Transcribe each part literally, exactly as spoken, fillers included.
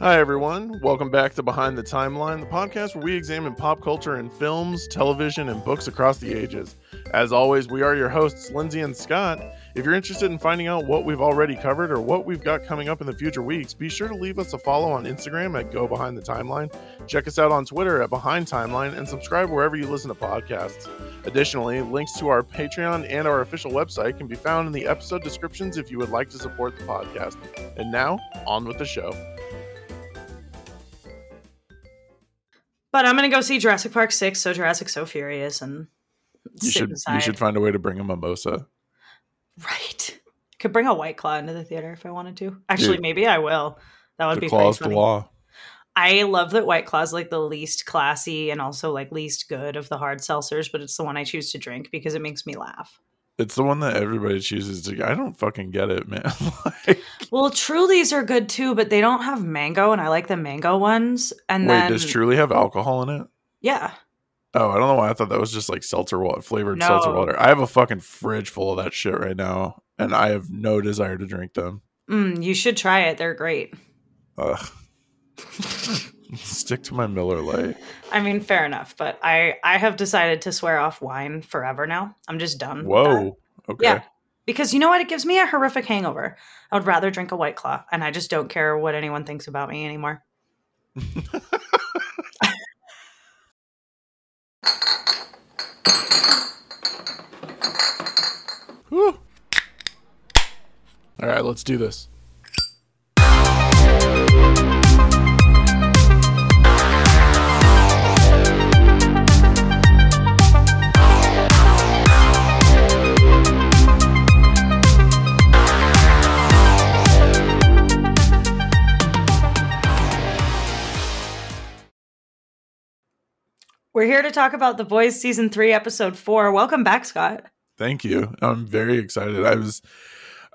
Hi everyone, welcome back to Behind the Timeline, the podcast where we examine pop culture in films, television, and books across the ages. As always, we are your hosts, Lindsay and Scott. If you're interested in finding out what we've already covered or what we've got coming up in the future weeks, be sure to leave us a follow on Instagram at Go Behind the Timeline, check us out on Twitter at Behind Timeline, and subscribe wherever you listen to podcasts. Additionally, links to our Patreon and our official website can be found in the episode descriptions if you would like to support the podcast. And now, on with the show. But I'm going to go see Jurassic Park six, so Jurassic so furious, and you should, you should find a way to bring a mimosa. Right. Could bring a White Claw into the theater if I wanted to. Actually, dude, maybe I will. That would be claws to law. I love that White Claw's like the least classy and also like least good of the hard seltzers, but it's the one I choose to drink because it makes me laugh. It's the one that everybody chooses to get. I don't fucking get it, man. like... Well, Trulies are good too, but they don't have mango, and I like the mango ones. And wait, then... does Truly have alcohol in it? Yeah. Oh, I don't know why I thought that was just like seltzer water, flavored no. seltzer water. I have a fucking fridge full of that shit right now, and I have no desire to drink them. Mm, you should try it. They're great. Ugh. Stick to my Miller Lite. I mean, fair enough, but I, I have decided to swear off wine forever now. I'm just done. Whoa. Okay. Yeah, because you know what? It gives me a horrific hangover. I would rather drink a White Claw, and I just don't care what anyone thinks about me anymore. All right, let's do this. We're here to talk about The Boys Season three, Episode four. Welcome back, Scott. Thank you. I'm very excited. I was,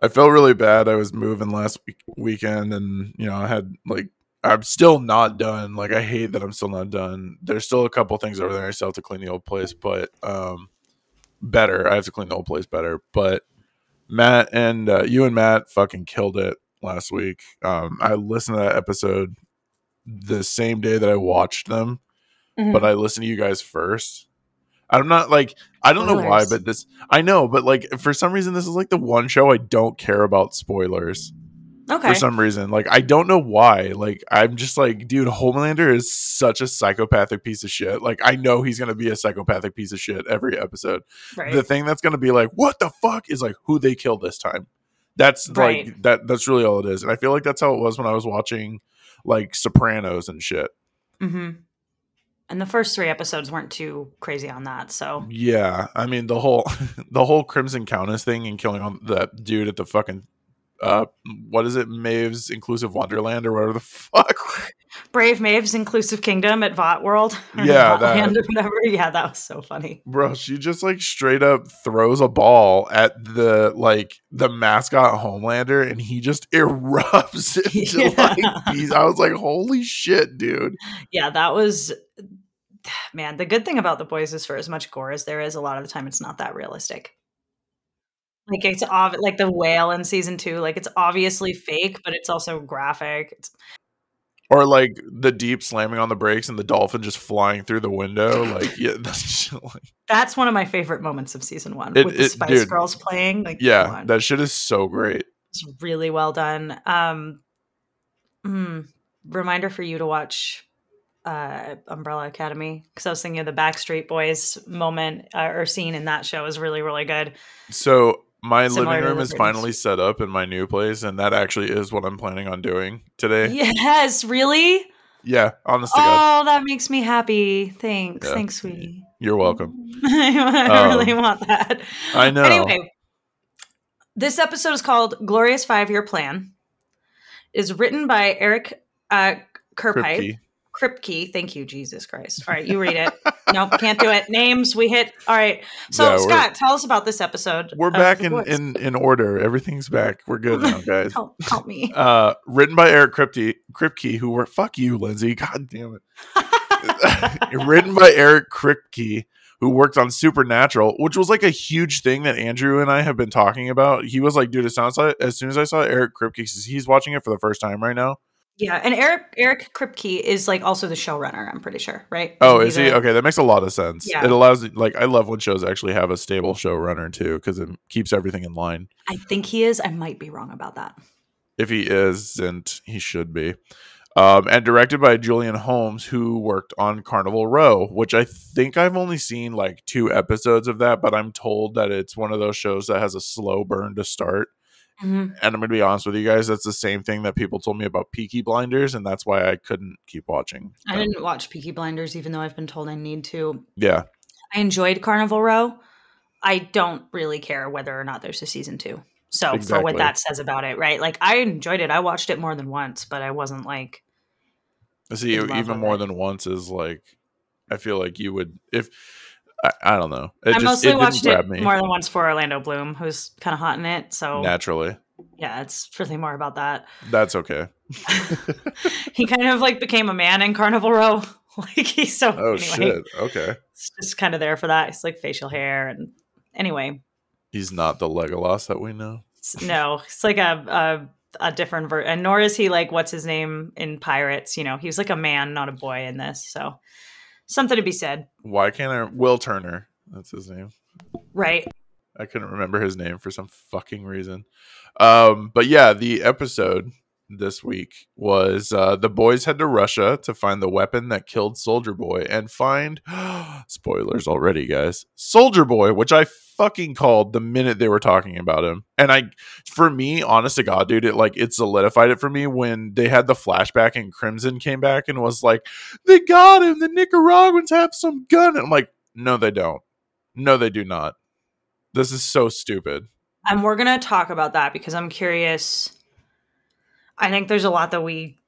I felt really bad. I was moving last week, weekend and, you know, I had like, I'm still not done. Like, I hate that I'm still not done. There's still a couple things over there. I still have to clean the old place, but um, better. I have to clean the old place better. But Matt and uh, you and Matt fucking killed it last week. Um, I listened to that episode the same day that I watched them. Mm-hmm. But I listen to you guys first. I'm not like, I don't spoilers. know why, but this, I know, but like, for some reason, this is like the one show I don't care about spoilers. Okay. For some reason. Like, I don't know why. Like, I'm just like, dude, Homelander is such a psychopathic piece of shit. Like, I know he's going to be a psychopathic piece of shit every episode. Right. The thing that's going to be like, what the fuck is like who they kill this time. That's right. like, that. that's really all it is. And I feel like that's how it was when I was watching like Sopranos and shit. Mm-hmm. And the first three episodes weren't too crazy on that, so yeah. I mean, the whole the whole Crimson Countess thing and killing all that dude at the fucking uh, what is it, Maeve's Inclusive Wonderland or whatever the fuck, Brave Maeve's Inclusive Kingdom at Vought World, yeah, that. Or whatever. Yeah, that was so funny, bro. She just like straight up throws a ball at the like the mascot Homelander, and he just erupts into yeah. like these. I was like, holy shit, dude. Yeah, that was. Man, the good thing about The Boys is for as much gore as there is, a lot of the time it's not that realistic. Like it's ob- like the whale in season two, like it's obviously fake, but it's also graphic. It's- or like the Deep slamming on the brakes and the dolphin just flying through the window. Like yeah, that's just like- that's one of my favorite moments of season one it, with it, the Spice dude, Girls playing. Like yeah, that shit is so great. It's really well done. Um, mm, reminder for you to watch. Uh, Umbrella Academy, because I was thinking of the Backstreet Boys moment uh, or scene in that show is really, really good. So my Similar living room is finally set up in my new place, and that actually is what I'm planning on doing today. Yes, really? Yeah, honestly. Oh, that makes me happy. Thanks. Yeah. Thanks, sweetie. You're welcome. I really um, want that. I know. Anyway, this episode is called Glorious Five-Year Plan. It's written by Eric uh, Kripke. Kripke, thank you, Jesus Christ. All right, you read it. No, nope, can't do it. Names, we hit. All right. So, yeah, Scott, tell us about this episode. We're back in, in, in order. Everything's back. We're good now, guys. help, help me. Uh, written by Eric Kripke, Kripke, who were... Fuck you, Lindsay. God damn it. Written by Eric Kripke, who worked on Supernatural, which was like a huge thing that Andrew and I have been talking about. He was like, dude, it sounds like... As soon as I saw Eric Kripke, he's watching it for the first time right now. Yeah, and Eric Eric Kripke is like also the showrunner, I'm pretty sure, right? Oh, is he? Okay, that makes a lot of sense. Yeah. It allows, like, I love when shows actually have a stable showrunner too, because it keeps everything in line. I think he is. I might be wrong about that. If he isn't, he should be. Um, and directed by Julian Holmes, who worked on Carnival Row, which I think I've only seen like two episodes of that, but I'm told that it's one of those shows that has a slow burn to start. Mm-hmm. And I'm going to be honest with you guys, that's the same thing that people told me about Peaky Blinders, and that's why I couldn't keep watching. I didn't watch Peaky Blinders, even though I've been told I need to. Yeah. I enjoyed Carnival Row. I don't really care whether or not there's a season two. So exactly. For what that says about it, right? Like, I enjoyed it. I watched it more than once, but I wasn't like... See, even more it. than once is like, I feel like you would... if. I, I don't know. It I just, mostly it watched it me. more than once for Orlando Bloom, who's kind of hot in it. So naturally, yeah, it's really more about that. That's okay. He kind of like became a man in Carnival Row. Like he's so. Oh anyway, shit! Okay. It's just kind of there for that. It's like facial hair and anyway. He's not the Legolas that we know. No, it's like a a, a different version, and nor is he like what's his name in Pirates. You know, he was like a man, not a boy in this. So. Something to be said. Why can't I? Will Turner. That's his name. Right. I couldn't remember his name for some fucking reason. Um, but yeah, the episode this week was uh, the boys head to Russia to find the weapon that killed Soldier Boy and find spoilers already, guys. Soldier Boy, which I fucking called the minute they were talking about him. And I, for me, honest to God, dude, it like it solidified it for me when they had the flashback and Crimson came back and was like, they got him. The Nicaraguans have some gun. And I'm like, no, they don't. No, they do not. This is so stupid. And we're going to talk about that because I'm curious. I think there's a lot that we,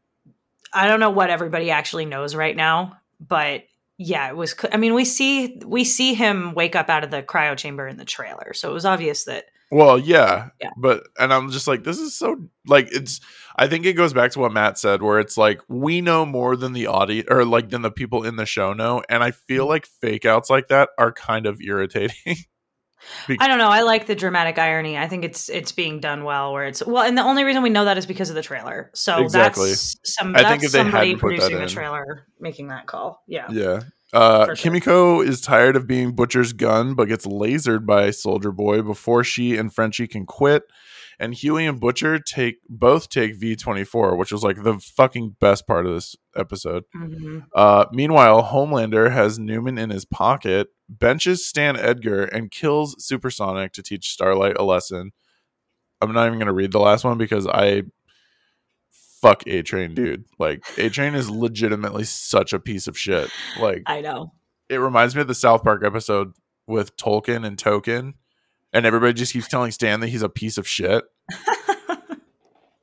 I don't know what everybody actually knows right now, but yeah, it was, I mean, we see, we see him wake up out of the cryo chamber in the trailer. So it was obvious that. Well, yeah, yeah. But, and I'm just like, this is so like, it's, I think it goes back to what Matt said, where it's like, we know more than the audience or like than the people in the show know. And I feel like fake outs like that are kind of irritating. Be- I don't know. I like the dramatic irony. I think it's it's being done well. Where it's well, and the only reason we know that is because of the trailer. So exactly. that's some. I that's think if they somebody hadn't put producing that in. the trailer, making that call. Yeah, yeah. Uh, sure. Kimiko is tired of being Butcher's gun, but gets lasered by Soldier Boy before she and Frenchie can quit. And Hughie and Butcher take both take V twenty-four, which was like the fucking best part of this episode. Mm-hmm. Uh, meanwhile, Homelander has Newman in his pocket, benches Stan Edgar, and kills Supersonic to teach Starlight a lesson. I'm not even going to read the last one because I fuck A-Train, dude. Like, A-Train is legitimately such a piece of shit. Like, I know. It reminds me of the South Park episode with Tolkien and Token. And everybody just keeps telling Stan that he's a piece of shit.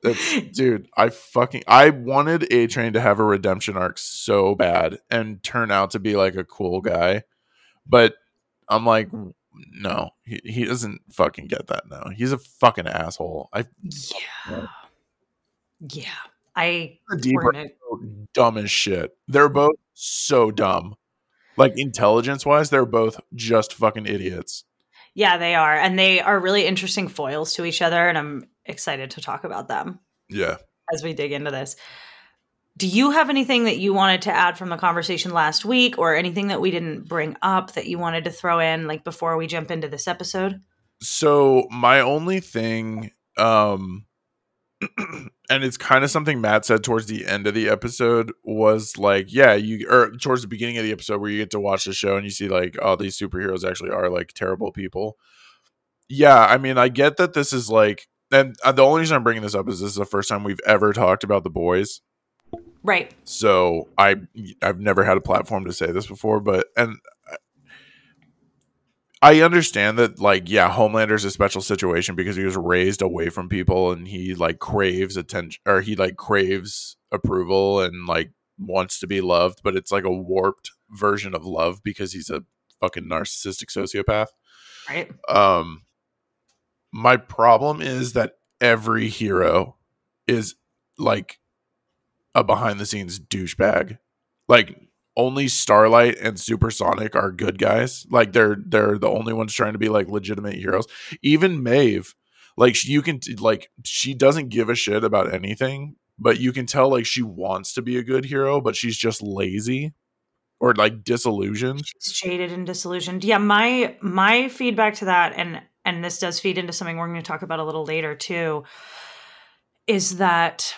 That's, dude, I fucking... I wanted A-Train to have a redemption arc so bad and turn out to be like a cool guy. But I'm like, no, he, he doesn't fucking get that now. He's a fucking asshole. I Yeah. Yeah. I... The Deep are so dumb as shit. They're both so dumb. Like, intelligence-wise, they're both just fucking idiots. Yeah, they are. And they are really interesting foils to each other. And I'm excited to talk about them. Yeah. As we dig into this. Do you have anything that you wanted to add from the conversation last week or anything that we didn't bring up that you wanted to throw in like before we jump into this episode? So my only thing, um, and it's kind of something Matt said towards the end of the episode was like, yeah, you or towards the beginning of the episode where you get to watch the show and you see like, oh, these superheroes actually are like terrible people. Yeah. I mean, I get that this is like, and the only reason I'm bringing this up is this is the first time we've ever talked about The Boys. Right. So I, I've never had a platform to say this before, but, and I understand that, like, yeah, Homelander's a special situation because he was raised away from people and he like craves attention or he like craves approval and like wants to be loved, but it's like a warped version of love because he's a fucking narcissistic sociopath. Right. Um, my problem is that every hero is like a behind the scenes douchebag. Like, only Starlight and Supersonic are good guys. Like, they're they're the only ones trying to be like legitimate heroes. Even Maeve, like, you can t- like she doesn't give a shit about anything, but you can tell like she wants to be a good hero, but she's just lazy or like disillusioned. She's jaded and disillusioned. Yeah. My, my feedback to that. And, and this does feed into something we're going to talk about a little later too, is that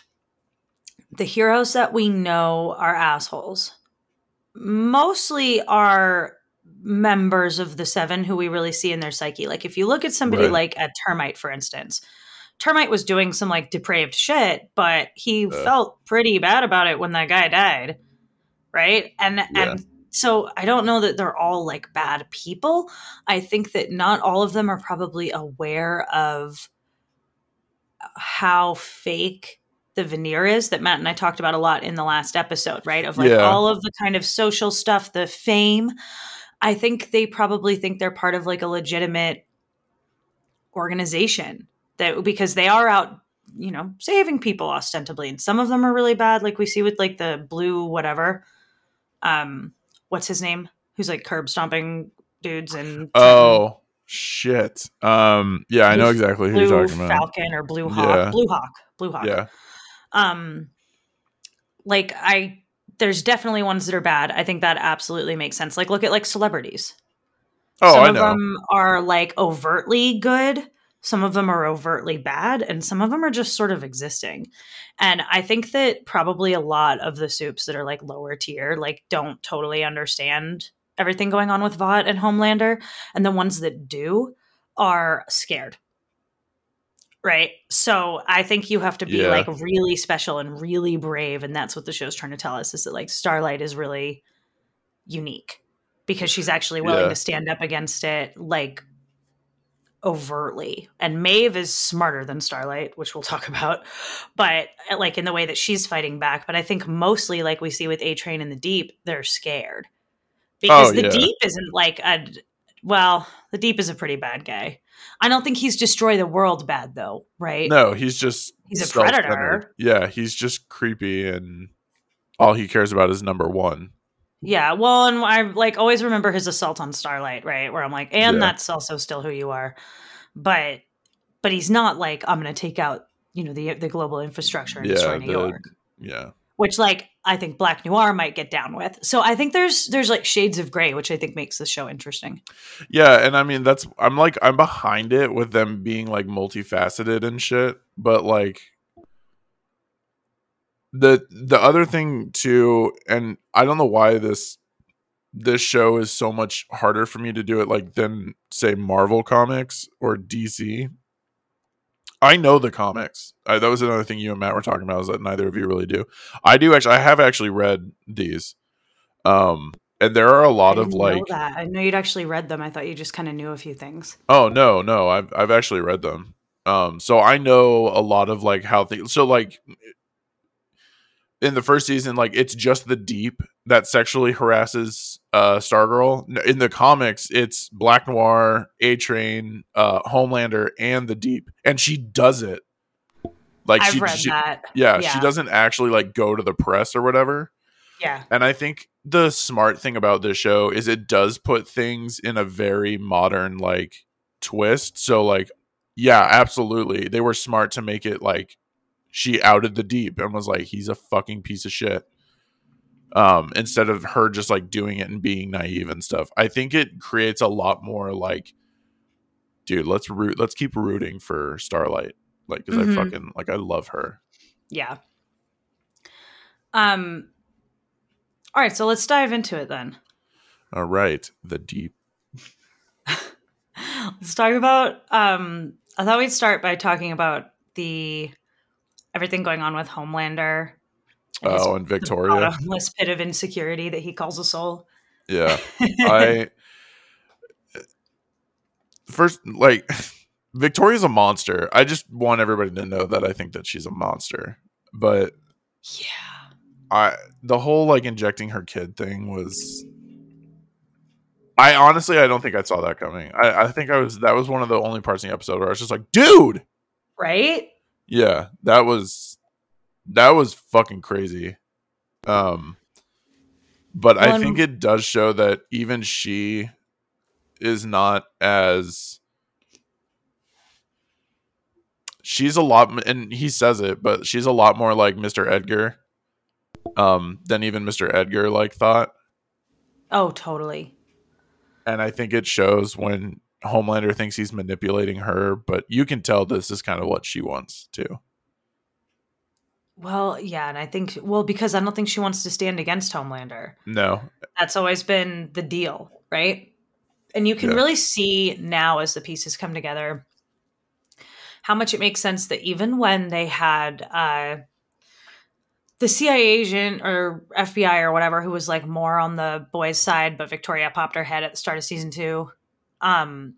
the heroes that we know are assholes mostly are members of the Seven who we really see in their psyche. Like if you look at somebody right. like a Termite, for instance, Termite was doing some like depraved shit, but he uh, felt pretty bad about it when that guy died. Right. And, yeah. and so I don't know that they're all like bad people. I think that not all of them are probably aware of how fake the veneer is that Matt and I talked about a lot in the last episode, right? Of like yeah. all of the kind of social stuff, the fame. I think they probably think they're part of like a legitimate organization that because they are out, you know, saving people ostensibly. And some of them are really bad. Like we see with like the blue, whatever, um, what's his name? Who's like curb stomping dudes. And Oh shit. Um, yeah, I know exactly who you're talking about. Falcon or Blue Hawk, yeah. Blue Hawk, Blue Hawk. Yeah. Um, like I, There's definitely ones that are bad. I think that absolutely makes sense. Like, look at like celebrities. Oh, I know. Some of them are like overtly good. Some of them are overtly bad. And some of them are just sort of existing. And I think that probably a lot of the soups that are like lower tier, like don't totally understand everything going on with Vought and Homelander. And the ones that do are scared. Right. So I think you have to be yeah. like really special and really brave. And that's what the show's trying to tell us, is that like Starlight is really unique because she's actually willing yeah. to stand up against it like overtly. And Maeve is smarter than Starlight, which we'll talk about, but like in the way that she's fighting back. But I think mostly like we see with A-Train and the Deep, they're scared because oh, the yeah. Deep isn't like a, well, the Deep is a pretty bad guy. I don't think he's destroy the world bad though, right? No, he's just he's a predator. Yeah, he's just creepy, and all he cares about is number one. Yeah, well, and I like always remember his assault on Starlight, right? Where I'm like, and yeah. that's also still who you are, but but he's not like I'm going to take out you know the the global infrastructure and yeah, destroy New the, York. Yeah, which like I think Black Noir might get down with. So I think there's there's like shades of gray, which I think makes the show interesting. Yeah, and I mean that's I'm like I'm behind it with them being like multifaceted and shit, but like the the other thing too, and I don't know why this this show is so much harder for me to do it like than say Marvel Comics or D C. I know the comics. Uh, that was another thing you and Matt were talking about, is that neither of you really do. I do actually. I have actually read these, um, and there are a lot I of like. Know that. I know you'd actually read them. I thought you just kind of knew a few things. Oh no, no, I've I've actually read them. Um, so I know a lot of like how things. So like in the first season, like it's just the Deep that sexually harasses uh, Stargirl. In the comics, it's Black Noir, A-Train, uh, Homelander, and the Deep, and she does it. Like I've she, read she that. Yeah, yeah, she doesn't actually like go to the press or whatever. Yeah, and I think the smart thing about this show is it does put things in a very modern like twist. So like, yeah, absolutely, they were smart to make it like she outed the Deep and was like, he's a fucking piece of shit. Um, instead of her just like doing it and being naive and stuff. I think it creates a lot more like, dude, let's root, let's keep rooting for Starlight. Like, cause mm-hmm. I fucking like, I love her. Yeah. Um, all right. So let's dive into it then. All right. The Deep. Let's talk about, um, I thought we'd start by talking about the, everything going on with Homelander. And oh, and Victoria. The bottomless pit of insecurity that he calls a soul. Yeah. I first like Victoria's a monster. I just want everybody to know that I think that she's a monster. But yeah. I the whole like injecting her kid thing was I honestly I don't think I saw that coming. I, I think I was that was one of the only parts in the episode where I was just like, dude. Right? Yeah, that was that was fucking crazy. Um, but well, I think it does show that even she is not as she's a lot, and he says it, but she's a lot more like Mister Edgar um, than even Mister Edgar like thought. Oh, totally. And I think it shows when Homelander thinks he's manipulating her, but you can tell this is kind of what she wants too. Well, yeah, and I think, well, because I don't think she wants to stand against Homelander. No. That's always been the deal, right? And you can yeah. really see now as the pieces come together how much it makes sense that even when they had uh, the C I A agent or F B I or whatever who was like more on the boys' side, but Victoria popped her head at the start of season two. Um,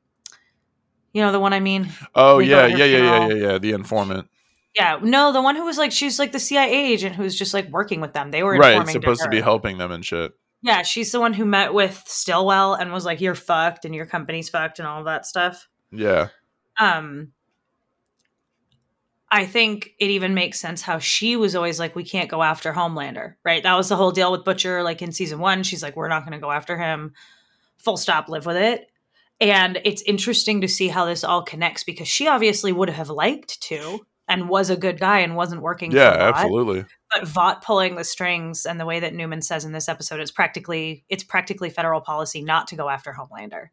you know the one I mean? Oh, yeah, yeah, yeah, yeah, yeah, yeah, the informant. Yeah, no, the one who was like, she's like the C I A agent who's just like working with them. They were right, it's supposed to, to be helping them and shit. Yeah, she's the one who met with Stillwell and was like, "You're fucked, and your company's fucked, and all that stuff." Yeah. Um, I think it even makes sense how she was always like, "We can't go after Homelander," right? That was the whole deal with Butcher. Like in season one, she's like, "We're not going to go after him." Full stop. Live with it. And it's interesting to see how this all connects because she obviously would have liked to. And was a good guy and wasn't working yeah, for Vought. Yeah, absolutely. But Vought pulling the strings and the way that Newman says in this episode, it's practically it's practically federal policy not to go after Homelander.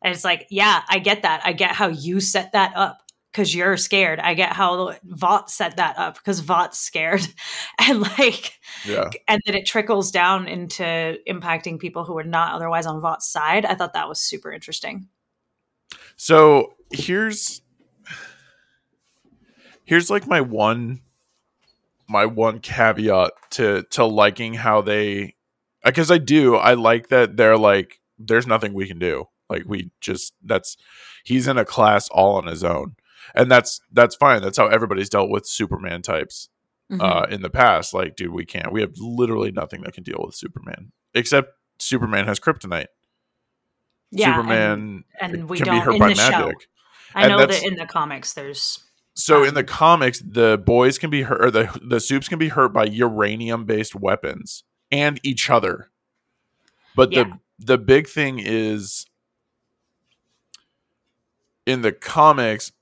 And it's like, yeah, I get that. I get how you set that up because you're scared. I get how Vought set that up because Vought's scared. And like, yeah. and then it trickles down into impacting people who are not otherwise on Vought's side. I thought that was super interesting. So here's... Here's like my one, my one caveat to, to liking how they, because I do, I like that they're like, there's nothing we can do. Like we just, that's, he's in a class all on his own. And that's, that's fine. That's how everybody's dealt with Superman types mm-hmm. uh, in the past. Like, dude, we can't, we have literally nothing that can deal with Superman, except Superman has kryptonite. Yeah, Superman and, and we can don't, be hurt by magic. Show. I and know that in the comics there's. So in the comics, the boys can be hurt, or the the Supes can be hurt by uranium-based weapons and each other. But yeah. the the big thing is in the comics,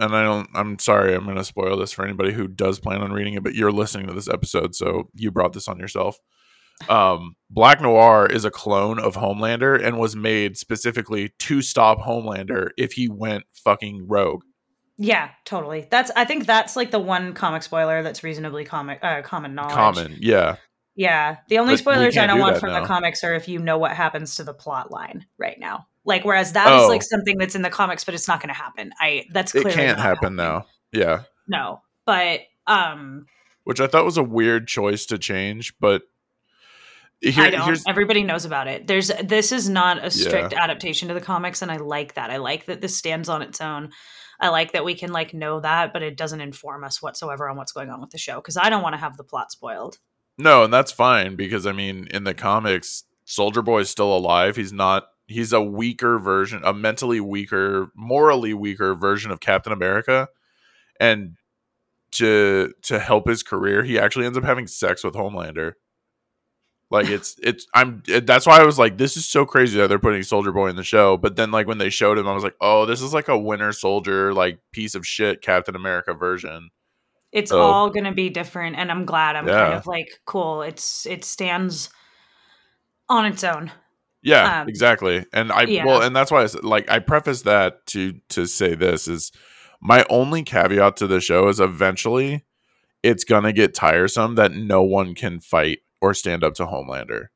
and I don't. I'm sorry, I'm going to spoil this for anybody who does plan on reading it, but you're listening to this episode, so you brought this on yourself. Um, Black Noir is a clone of Homelander and was made specifically to stop Homelander if he went fucking rogue. Yeah, totally. That's I think that's like the one comic spoiler that's reasonably comic uh, common knowledge. Common, yeah. Yeah. The only but spoilers I don't do want from now. The comics are if you know what happens to the plot line right now. Like whereas that oh. is like something that's in the comics, but it's not going to happen. I that's clearly it can't happen now. Yeah. No, but um, which I thought was a weird choice to change, but here, I don't. Here's... Everybody knows about it. There's this is not a strict yeah. adaptation to the comics, and I like that. I like that this stands on its own. I like that we can like know that, but it doesn't inform us whatsoever on what's going on with the show. Cause I don't want to have the plot spoiled. No. And that's fine. Because I mean, in the comics, Soldier Boy is still alive. He's not, he's a weaker version, a mentally weaker, morally weaker version of Captain America. And to, to help his career, he actually ends up having sex with Homelander. Like it's, it's, I'm, it, that's why I was like, this is so crazy that they're putting Soldier Boy in the show. But then like when they showed him, I was like, oh, this is like a Winter Soldier, like piece of shit, Captain America version. It's so, all going to be different. And I'm glad I'm yeah. kind of like, cool. It's, it stands on its own. Yeah, um, exactly. And I, yeah. well, and that's why I like, I preface that to, to say this is my only caveat to the show is eventually it's going to get tiresome that no one can fight. Or stand up to Homelander.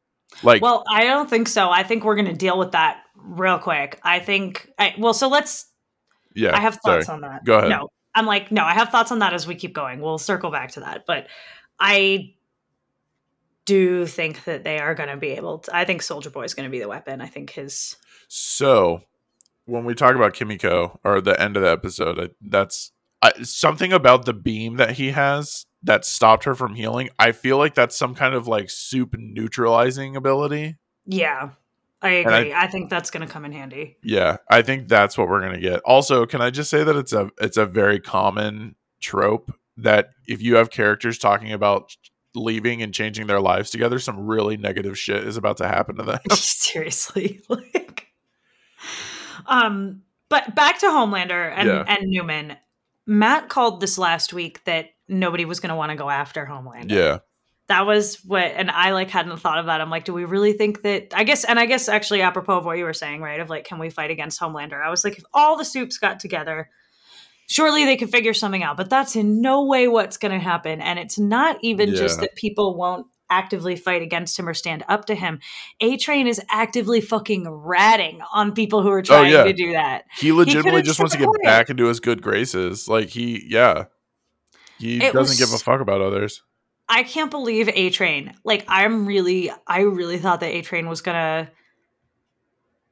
Like, well, I don't think so. I think we're going to deal with that real quick. I think, I, well, so let's, yeah, I have thoughts sorry. on that. Go ahead. No, I'm like, no, I have thoughts on that as we keep going. We'll circle back to that. But I do think that they are going to be able to, I think Soldier Boy is going to be the weapon. I think his. So when we talk about Kimiko or the end of the episode, I, that's I, something about the beam that he has. That stopped her from healing. I feel like that's some kind of like soup neutralizing ability. Yeah, I agree. I, I think that's going to come in handy. Yeah, I think that's what we're going to get. Also, can I just say that it's a it's a very common trope that if you have characters talking about leaving and changing their lives together, some really negative shit is about to happen to them. Seriously. like, um, but back to Homelander and, yeah. and Newman. Matt called this last week that nobody was going to want to go after Homelander. Yeah. That was what, and I like hadn't thought of that. I'm like, do we really think that, I guess, and I guess actually apropos of what you were saying, right? Of like, can we fight against Homelander? I was like, if all the Supes got together, surely they could figure something out, but that's in no way what's going to happen. And it's not even yeah. just that people won't actively fight against him or stand up to him. A-Train is actively fucking ratting on people who are trying oh, yeah. to do that. He legitimately he just wants to get back into his good graces. Like he, yeah, he it doesn't was, give a fuck about others. I can't believe A-Train. Like I'm really, I really thought that A-Train was gonna,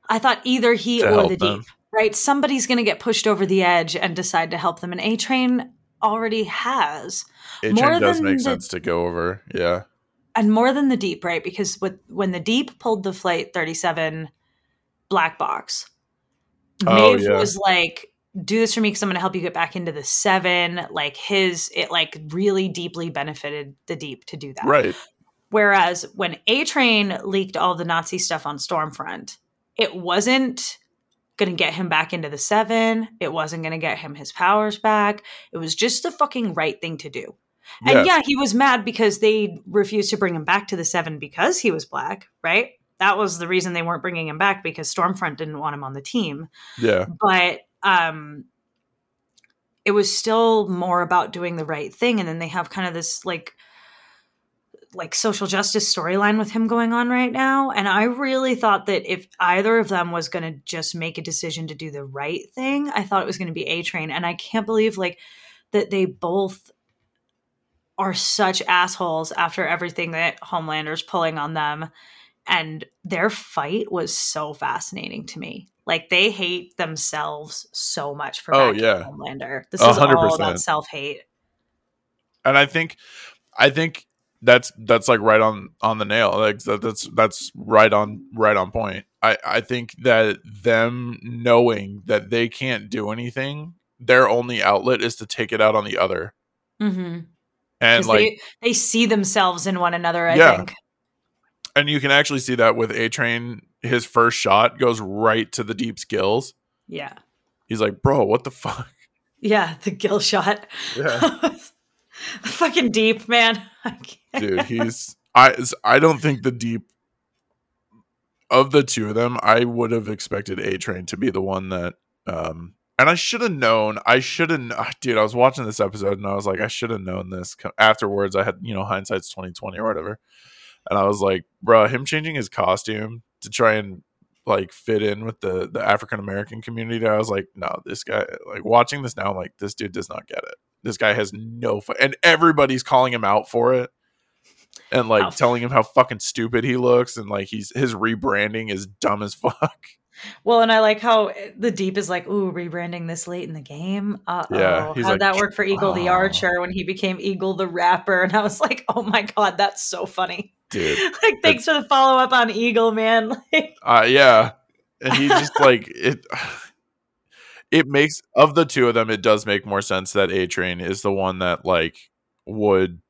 I thought either he or the them. Deep, right? Somebody's gonna get pushed over the edge and decide to help them. And A-Train already has. A-Train More does than make the, sense to go over. Yeah. And more than the Deep, right? Because with, when the Deep pulled the Flight thirty-seven black box, oh, Maeve yeah. was like, do this for me because I'm going to help you get back into the seven. Like his, it like really deeply benefited the Deep to do that. Right. Whereas when A-Train leaked all the Nazi stuff on Stormfront, it wasn't going to get him back into the seven. It wasn't going to get him his powers back. It was just the fucking right thing to do. And yes. yeah, he was mad because they refused to bring him back to the seven because he was black, right? That was the reason they weren't bringing him back, because Stormfront didn't want him on the team. Yeah. But um, it was still more about doing the right thing. And then they have kind of this like, like social justice storyline with him going on right now. And I really thought that if either of them was going to just make a decision to do the right thing, I thought it was going to be A-Train. And I can't believe like that they both are such assholes after everything that Homelander's pulling on them. And their fight was so fascinating to me. Like they hate themselves so much for oh, yeah. Homelander. This one hundred percent. Is all about self-hate. And I think, I think that's, that's like right on, on the nail. Like that, that's, that's right on, right on point. I, I think that them knowing that they can't do anything, their only outlet is to take it out on the other. Mm-hmm. And like they, they see themselves in one another, I yeah. think. And you can actually see that with A-Train. His first shot goes right to the Deep's gills. Yeah. He's like, bro, what the fuck? Yeah, the gill shot. Yeah. Fucking Deep, man. Dude, he's I I don't think the Deep of the two of them, I would have expected A-Train to be the one that um And I should have known. I should have, dude. I was watching this episode and I was like, I should have known this. Afterwards, I had, you know, hindsight's twenty twenty or whatever. And I was like, bro, him changing his costume to try and like fit in with the the African American community. I was like, no, this guy. Like watching this now, I'm like, this dude does not get it. This guy has no fun. And everybody's calling him out for it and like wow. telling him how fucking stupid he looks and like he's his rebranding is dumb as fuck. Well, and I like how the Deep is like, ooh, rebranding this late in the game. Uh-oh. Yeah, how'd like, that work for Eagle oh. the Archer when he became Eagle the Rapper? And I was like, oh my God, that's so funny. Dude. Like, thanks for the follow-up on Eagle, man. Like, uh, yeah. And he just like, it It makes, of the two of them, it does make more sense that A-Train is the one that like would,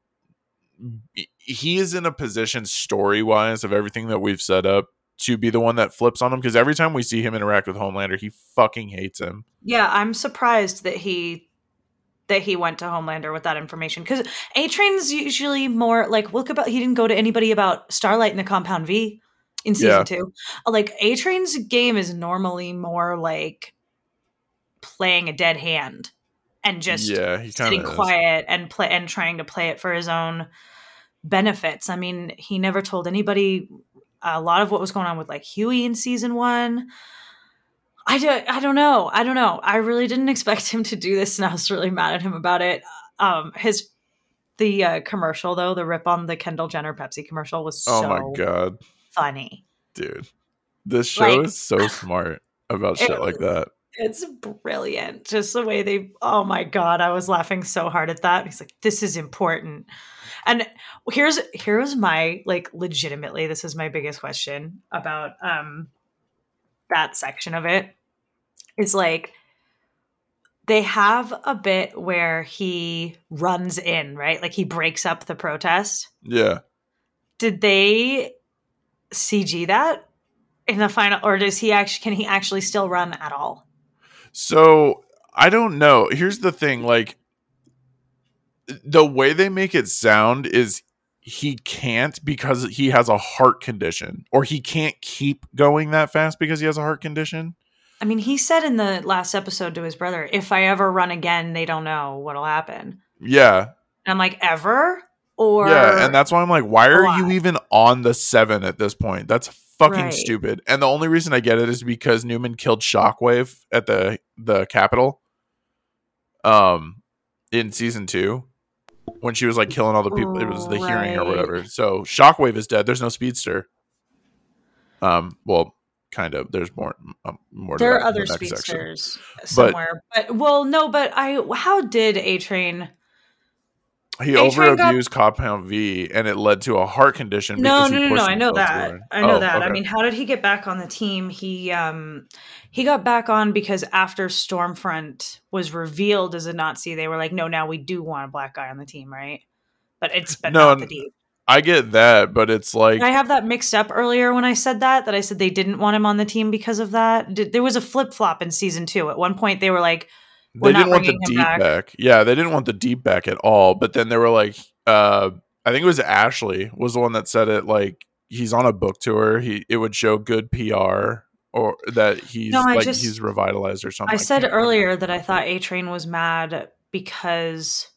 he is in a position story-wise of everything that we've set up to be the one that flips on him, because every time we see him interact with Homelander, he fucking hates him. Yeah, I'm surprised that he that he went to Homelander with that information, because A-Train's usually more like, look about he didn't go to anybody about Starlight in the Compound V in season yeah. two. Like A-Train's game is normally more like playing a dead hand and just yeah, he sitting is. quiet and play and trying to play it for his own benefits. I mean, he never told anybody. A lot of what was going on with like Hughie in season one. I don't, I don't know. I don't know. I really didn't expect him to do this. And I was really mad at him about it. Um, his, the uh, commercial though, the rip on the Kendall Jenner Pepsi commercial was oh so my God. funny. Dude, this show like, is so smart about it, shit like that. It's brilliant. Just the way they, oh my God, I was laughing so hard at that. He's like, this is important. And here's here's my like legitimately, this is my biggest question about um that section of it is like they have a bit where he runs in, right? Like he breaks up the protest. Yeah. Did they C G that in the final, or does he actually can he actually still run at all? So I don't know. Here's the thing. Like, the way they make it sound is he can't because he has a heart condition, or he can't keep going that fast because he has a heart condition. I mean, he said in the last episode to his brother, if I ever run again, they don't know what'll happen. Yeah. And I'm like, ever? Or yeah, and that's why I'm like, why are why? you even on the seven at this point? That's fucking right. stupid. And the only reason I get it is because Newman killed Shockwave at the, the Capitol um, in season two when she was like killing all the people. It was the right. hearing or whatever. So Shockwave is dead. There's no Speedster. Um, well... Kind of. There's more. Um, more. There are other speedsters somewhere, but, but well, no. But I. How did A-Train? He over abused Compound V, and it led to a heart condition. No, no, no, no. I know that. I know that. I mean, how did he get back on the team? He um, he got back on because after Stormfront was revealed as a Nazi, they were like, no, now we do want a black guy on the team, right? But it's been not the Deep. I get that, but it's like... I have that mixed up earlier when I said that, that I said they didn't want him on the team because of that. Did, there was a flip-flop in season two. At one point, they were like, we're not bringing him back. They didn't want the Deep back. Yeah, they didn't want the Deep back at all. But then they were like... Uh, I think it was Ashley was the one that said it, like, he's on a book tour. He It would show good P R or that he's no, like just, he's revitalized or something. I said I earlier remember. that I thought A-Train was mad because...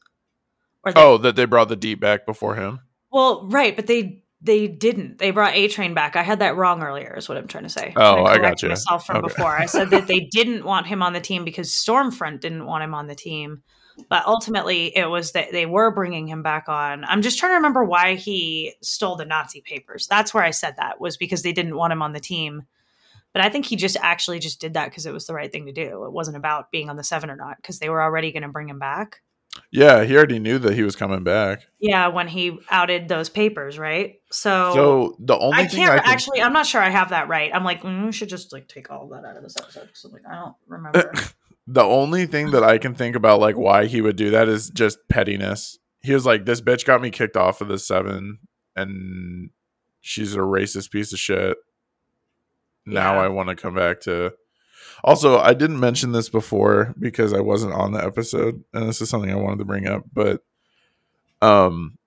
Or that, oh, that they brought the Deep back before him? Well, right, but they they didn't. They brought A-Train back. I had that wrong earlier is what I'm trying to say. Oh, I got you. Myself from okay. before. I said that they didn't want him on the team because Stormfront didn't want him on the team. But ultimately, it was that they were bringing him back on. I'm just trying to remember why he stole the Nazi papers. That's where I said that, was because they didn't want him on the team. But I think he just actually just did that because it was the right thing to do. It wasn't about being on the seven or not, because they were already going to bring him back. Yeah, he already knew that he was coming back. Yeah, when he outed those papers, right? So, so the only I can't I can... actually. I'm not sure I have that right. I'm like, mm, we should just like take all of that out of this episode. So like, I don't remember. The only thing that I can think about, like why he would do that, is just pettiness. He was like, "This bitch got me kicked off of the seven, and she's a racist piece of shit." Now yeah. I want to come back to. Also, I didn't mention this before because I wasn't on the episode, and this is something I wanted to bring up, but um,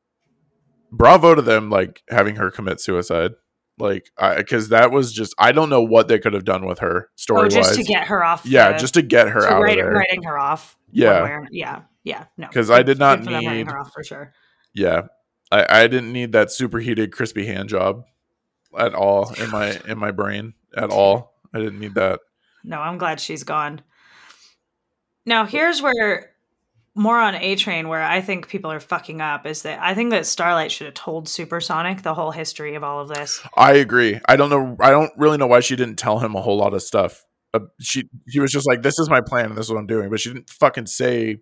bravo to them, like, having her commit suicide. Like, because that was just, I don't know what they could have done with her, story-wise. Oh, just to get her off. Yeah, the, just to get her to out write, of there. Writing her off. Yeah. Yeah, yeah, no. Because I did not need... writing her off, for sure. Yeah. I, I didn't need that superheated, crispy hand job at all in my in my brain, at all. I didn't need that. No, I'm glad she's gone. Now, here's where more on A-Train, where I think people are fucking up, is that I think that Starlight should have told Supersonic the whole history of all of this. I agree. I don't know. I don't really know why she didn't tell him a whole lot of stuff. Uh, she she was just like, this is my plan and this is what I'm doing. But she didn't fucking say...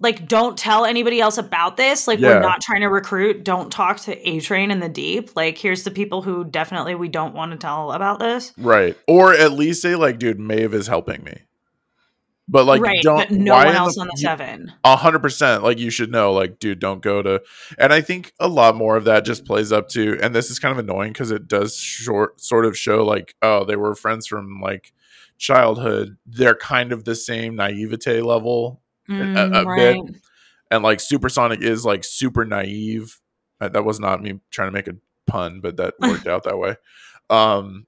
Like, don't tell anybody else about this. Like, yeah. We're not trying to recruit. Don't talk to A-Train and the Deep. Like, here's the people who definitely we don't want to tell about this. Right. Or at least say, like, dude, Maeve is helping me. But, like, right, don't. But no one else the, on the seven. one hundred percent. Like, you should know, like, dude, don't go to. And I think a lot more of that just plays up to. And this is kind of annoying because it does short, sort of show, like, oh, they were friends from, like, childhood. They're kind of the same naivete level. Mm, a, a right. bit. And like Supersonic is like super naive. Uh, that was not me trying to make a pun, but that worked out that way. Um,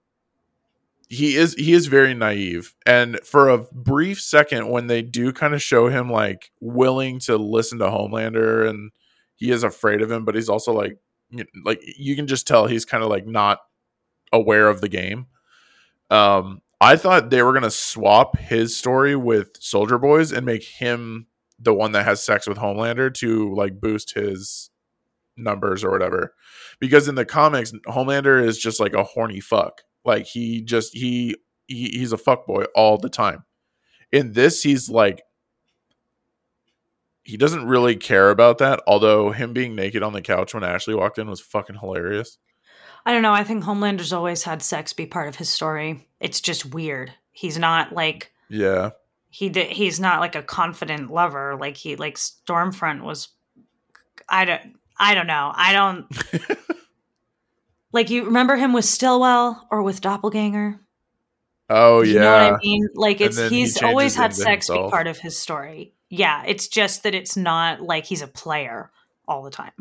he is he is very naive, and for a brief second, when they do kind of show him like willing to listen to Homelander, and he is afraid of him, but he's also like you know, like you can just tell he's kind of like not aware of the game. Um. I thought they were going to swap his story with Soldier Boy's and make him the one that has sex with Homelander to like boost his numbers or whatever. Because in the comics, Homelander is just like a horny fuck. Like he just, he, he he's a fuckboy all the time. In this, he's like, he doesn't really care about that. Although him being naked on the couch when Ashley walked in was fucking hilarious. I don't know. I think Homelander's always had sex be part of his story. It's just weird. He's not like yeah. He did. He's not like a confident lover. Like he like Stormfront was. I don't. I don't know. I don't. Like you remember him with Stillwell or with Doppelganger? Oh yeah. You know what I mean? Like it's he's he always had sex himself. Be part of his story. Yeah, it's just that it's not like he's a player all the time.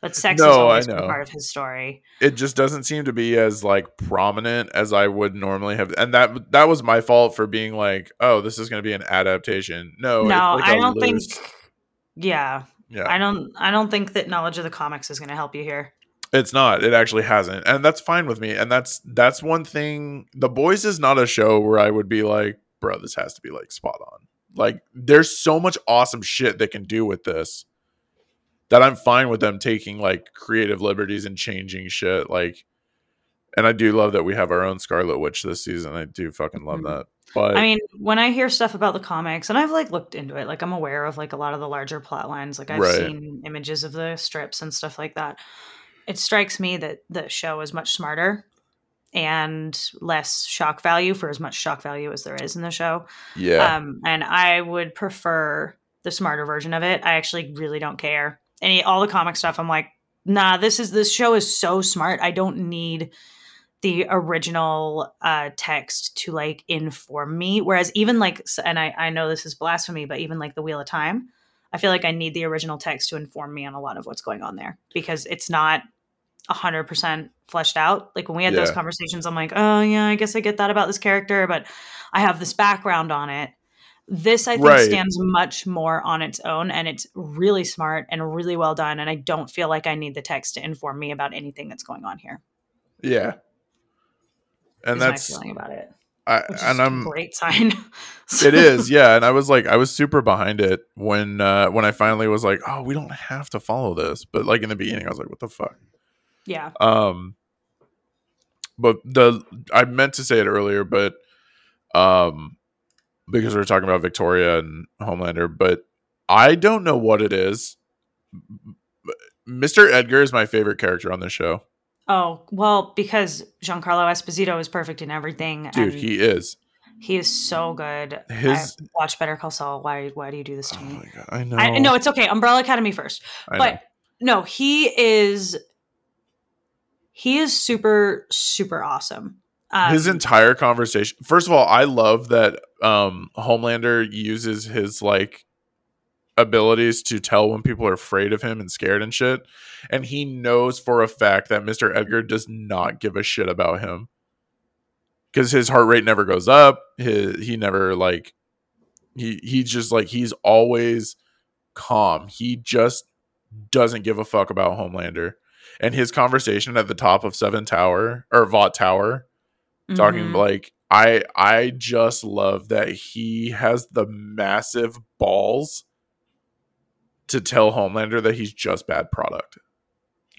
But sex no, is always been part of his story. It just doesn't seem to be as like prominent as I would normally have, and that that was my fault for being like, oh, this is going to be an adaptation. No, no, it's like I don't loose... think. Yeah, yeah, I don't. I don't think that knowledge of the comics is going to help you here. It's not. It actually hasn't, and that's fine with me. And that's that's one thing. The Boys is not a show where I would be like, bro, this has to be like spot on. Like, there's so much awesome shit they can do with this. That I'm fine with them taking like creative liberties and changing shit. Like, and I do love that we have our own Scarlet Witch this season. I do fucking love mm-hmm. that. But I mean, when I hear stuff about the comics, and I've like looked into it, like I'm aware of like a lot of the larger plot lines. Like I've right. seen images of the strips and stuff like that. It strikes me that the show is much smarter and less shock value for as much shock value as there is in the show. Yeah. Um, and I would prefer the smarter version of it. I actually really don't care. Any all the comic stuff, I'm like, nah, this is this show is so smart. I don't need the original uh, text to like inform me. Whereas even like, and I, I know this is blasphemy, but even like the Wheel of Time, I feel like I need the original text to inform me on a lot of what's going on there because it's not one hundred percent fleshed out. Like when we had yeah. those conversations, I'm like, oh yeah, I guess I get that about this character, but I have this background on it. This, I think, right. stands much more on its own, and it's really smart and really well done, and I don't feel like I need the text to inform me about anything that's going on here. Yeah. And that's... my feeling about it. I, and I'm, a great sign. It is, yeah. And I was like, I was super behind it when uh, when I finally was like, oh, we don't have to follow this. But like in the beginning, I was like, what the fuck? Yeah. Um. But the... I meant to say it earlier, but... um. Because we were talking about Victoria and Homelander, but I don't know what it is. Mister Edgar is my favorite character on this show. Oh, well, because Giancarlo Esposito is perfect in everything. Dude, he is. He is so good. His... I watch Better Call Saul. Why Why do you do this to oh me? My God, I know. I, no, it's okay. Umbrella Academy first. I but know. No, he is. He is super, super awesome. Um, his entire conversation. First of all, I love that um, Homelander uses his like abilities to tell when people are afraid of him and scared and shit. And he knows for a fact that Mister Edgar does not give a shit about him because his heart rate never goes up. His, he never like he he just like he's always calm. He just doesn't give a fuck about Homelander. And his conversation at the top of Seven Tower or Vought Tower. Talking mm-hmm. like I I just love that he has the massive balls to tell Homelander that he's just bad product.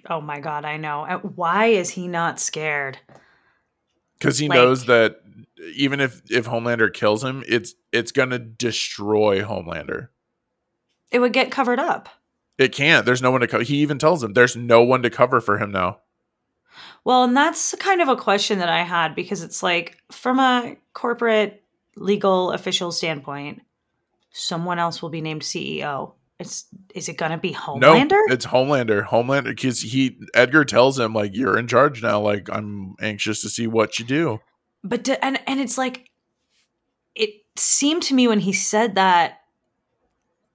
Oh my God, I know. Why is he not scared? Because he like, knows that even if, if Homelander kills him, it's it's gonna destroy Homelander. It would get covered up. It can't. There's no one to cover. He even tells him there's no one to cover for him now. Well, and that's kind of a question that I had because it's like from a corporate legal official standpoint, someone else will be named C E O. It's is it going to be Homelander? No, it's Homelander. Homelander because he Edgar tells him like you're in charge now. Like I'm anxious to see what you do. But do, and and it's like it seemed to me when he said that.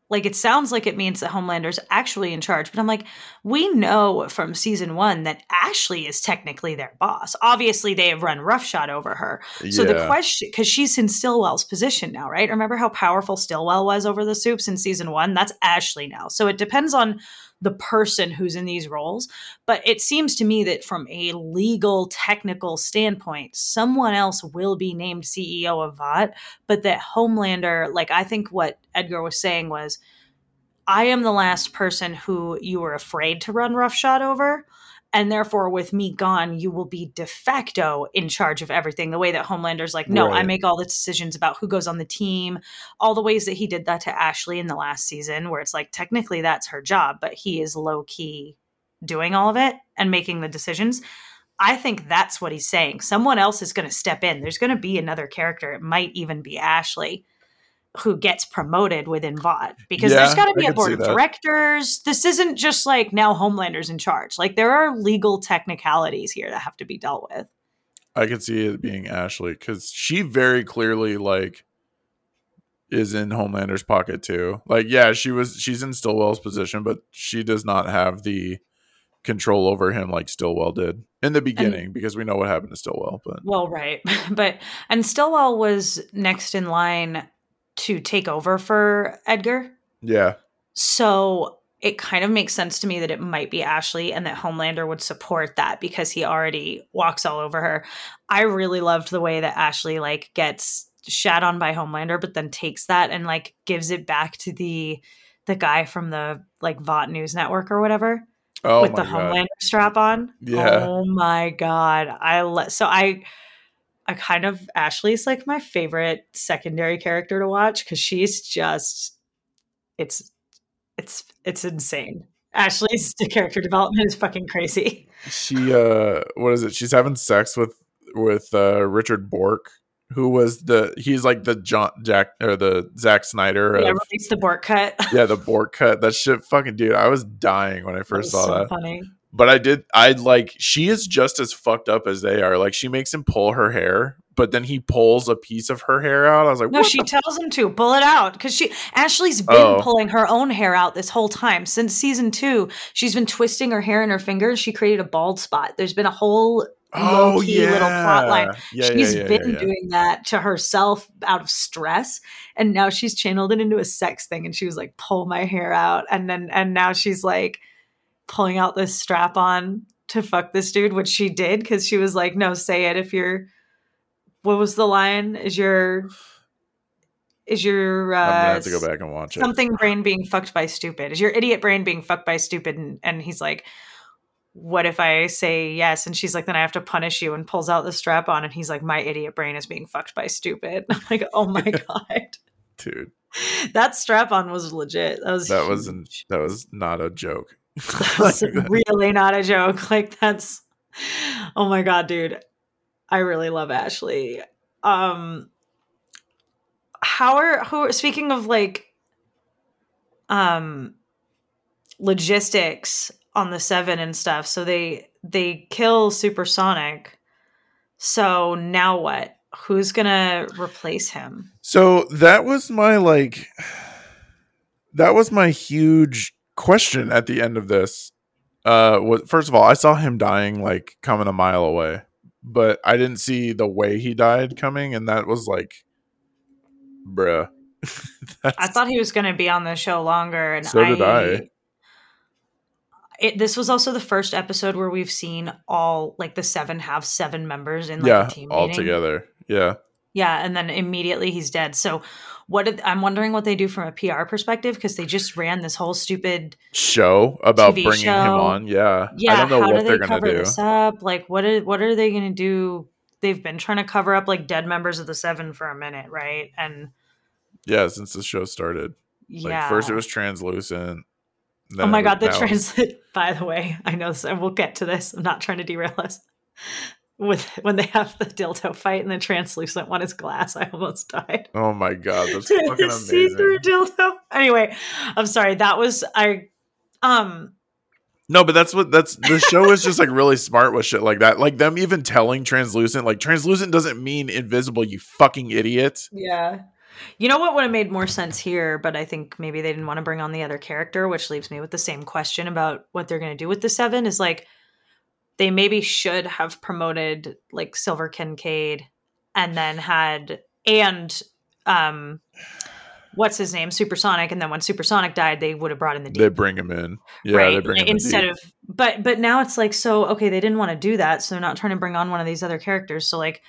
Like, it sounds like it means that Homelander's actually in charge. But I'm like, we know from season one that Ashley is technically their boss. Obviously, they have run roughshod over her. Yeah. So the question, because she's in Stillwell's position now, right? Remember how powerful Stillwell was over the Supes in season one? That's Ashley now. So it depends on the person who's in these roles. But it seems to me that from a legal, technical standpoint, someone else will be named C E O of Vought, but that Homelander, like I think what Edgar was saying was, I am the last person who you were afraid to run roughshod over. And therefore, with me gone, you will be de facto in charge of everything. The way that Homelander's like, no, right. I make all the decisions about who goes on the team. All the ways that he did that to Ashley in the last season, where it's like, technically that's her job, but he is low key doing all of it and making the decisions. I think that's what he's saying. Someone else is going to step in. There's going to be another character. It might even be Ashley who gets promoted within Vought because yeah, there's got to be I a board of that. Directors. This isn't just like now Homelander's in charge. Like there are legal technicalities here that have to be dealt with. I could see it being Ashley, because she very clearly like is in Homelander's pocket too. Like, yeah, she was she's in Stillwell's position, but she does not have the control over him like Stillwell did in the beginning, and, because we know what happened to Stillwell. But well, right, but and Stillwell was next in line to take over for Edgar. Yeah. So it kind of makes sense to me that it might be Ashley and that Homelander would support that because he already walks all over her. I really loved the way that Ashley like gets shat on by Homelander, but then takes that and like gives it back to the the guy from the like Vought News Network or whatever. Oh, with the God. Homelander strap on. Yeah. Oh my God. I le- so I I kind of Ashley's like my favorite secondary character to watch because she's just it's it's it's insane. Ashley's character development is fucking crazy. She uh what is it? She's having sex with with uh, Richard Bourke, who was the he's like the John Jack or the Zack Snyder. Yeah, of, released the Bourke cut. Yeah, the Bourke cut. That shit, fucking dude. I was dying when I first that saw so that. Funny. But I did. I like. She is just as fucked up as they are. Like she makes him pull her hair, but then he pulls a piece of her hair out. I was like, no. What she tells f-? him to pull it out because she Ashley's been oh. pulling her own hair out this whole time since season two. She's been twisting her hair in her fingers. She created a bald spot. There's been a whole. Oh, yeah. Little plot line. Yeah, she's yeah, yeah, been yeah, yeah. doing that to herself out of stress. And now she's channeled it into a sex thing. And she was like, pull my hair out. And then, and now she's like pulling out this strap on to fuck this dude, which she did. Cause she was like, no, say it. If you're, what was the line? Is your, is your, uh, I'm gonna have to go back and watch something it. Something brain being fucked by stupid. Is your idiot brain being fucked by stupid? And, and he's like, what if I say yes? And she's like, then I have to punish you, and pulls out the strap on. And he's like, my idiot brain is being fucked by stupid. I'm like, oh my God, dude, that strap on was legit. That was, that wasn't, that was not a joke. That was really not a joke. Like that's, oh my God, dude. I really love Ashley. Um, how are, who speaking of like, um, logistics, on the seven and stuff. So they, they kill Supersonic. So now what, who's going to replace him? So that was my, like, that was my huge question at the end of this. Uh, was, first of all, I saw him dying, like coming a mile away, but I didn't see the way he died coming. And that was like, bruh. I thought he was going to be on the show longer. And so did I. I. It, this was also the first episode where we've seen all like the seven have seven members in like yeah, a team all meeting. Together. Yeah. Yeah. And then immediately he's dead. So what did, I'm wondering what they do from a P R perspective, because they just ran this whole stupid show about T V bringing show. Him on. Yeah. Yeah. I don't know how what do they're they going to do. This up? Like what, is, what are they going to do? They've been trying to cover up like dead members of the seven for a minute. Right. And yeah, since the show started, yeah. Like first it was Translucent. No, oh my God, the Translucent, by the way, I know this, and we'll get to this. I'm not trying to derail us. With when they have the dildo fight and the Translucent one is glass, I almost died. Oh my God, that's fucking amazing. See-through dildo. Anyway, I'm sorry. That was I um No, but that's what that's the show is just like really smart with shit like that. Like them even telling Translucent, like Translucent doesn't mean invisible, you fucking idiot. Yeah. You know what would have made more sense here, but I think maybe they didn't want to bring on the other character, which leaves me with the same question about what they're going to do with the seven is like, they maybe should have promoted like Silver Kincaid and then had, and um, what's his name? Supersonic. And then when Supersonic died, they would have brought in the Deep. They bring him in. Yeah. Right? They bring him Instead in of, but, but now it's like, so, okay, they didn't want to do that. So they're not trying to bring on one of these other characters. So like,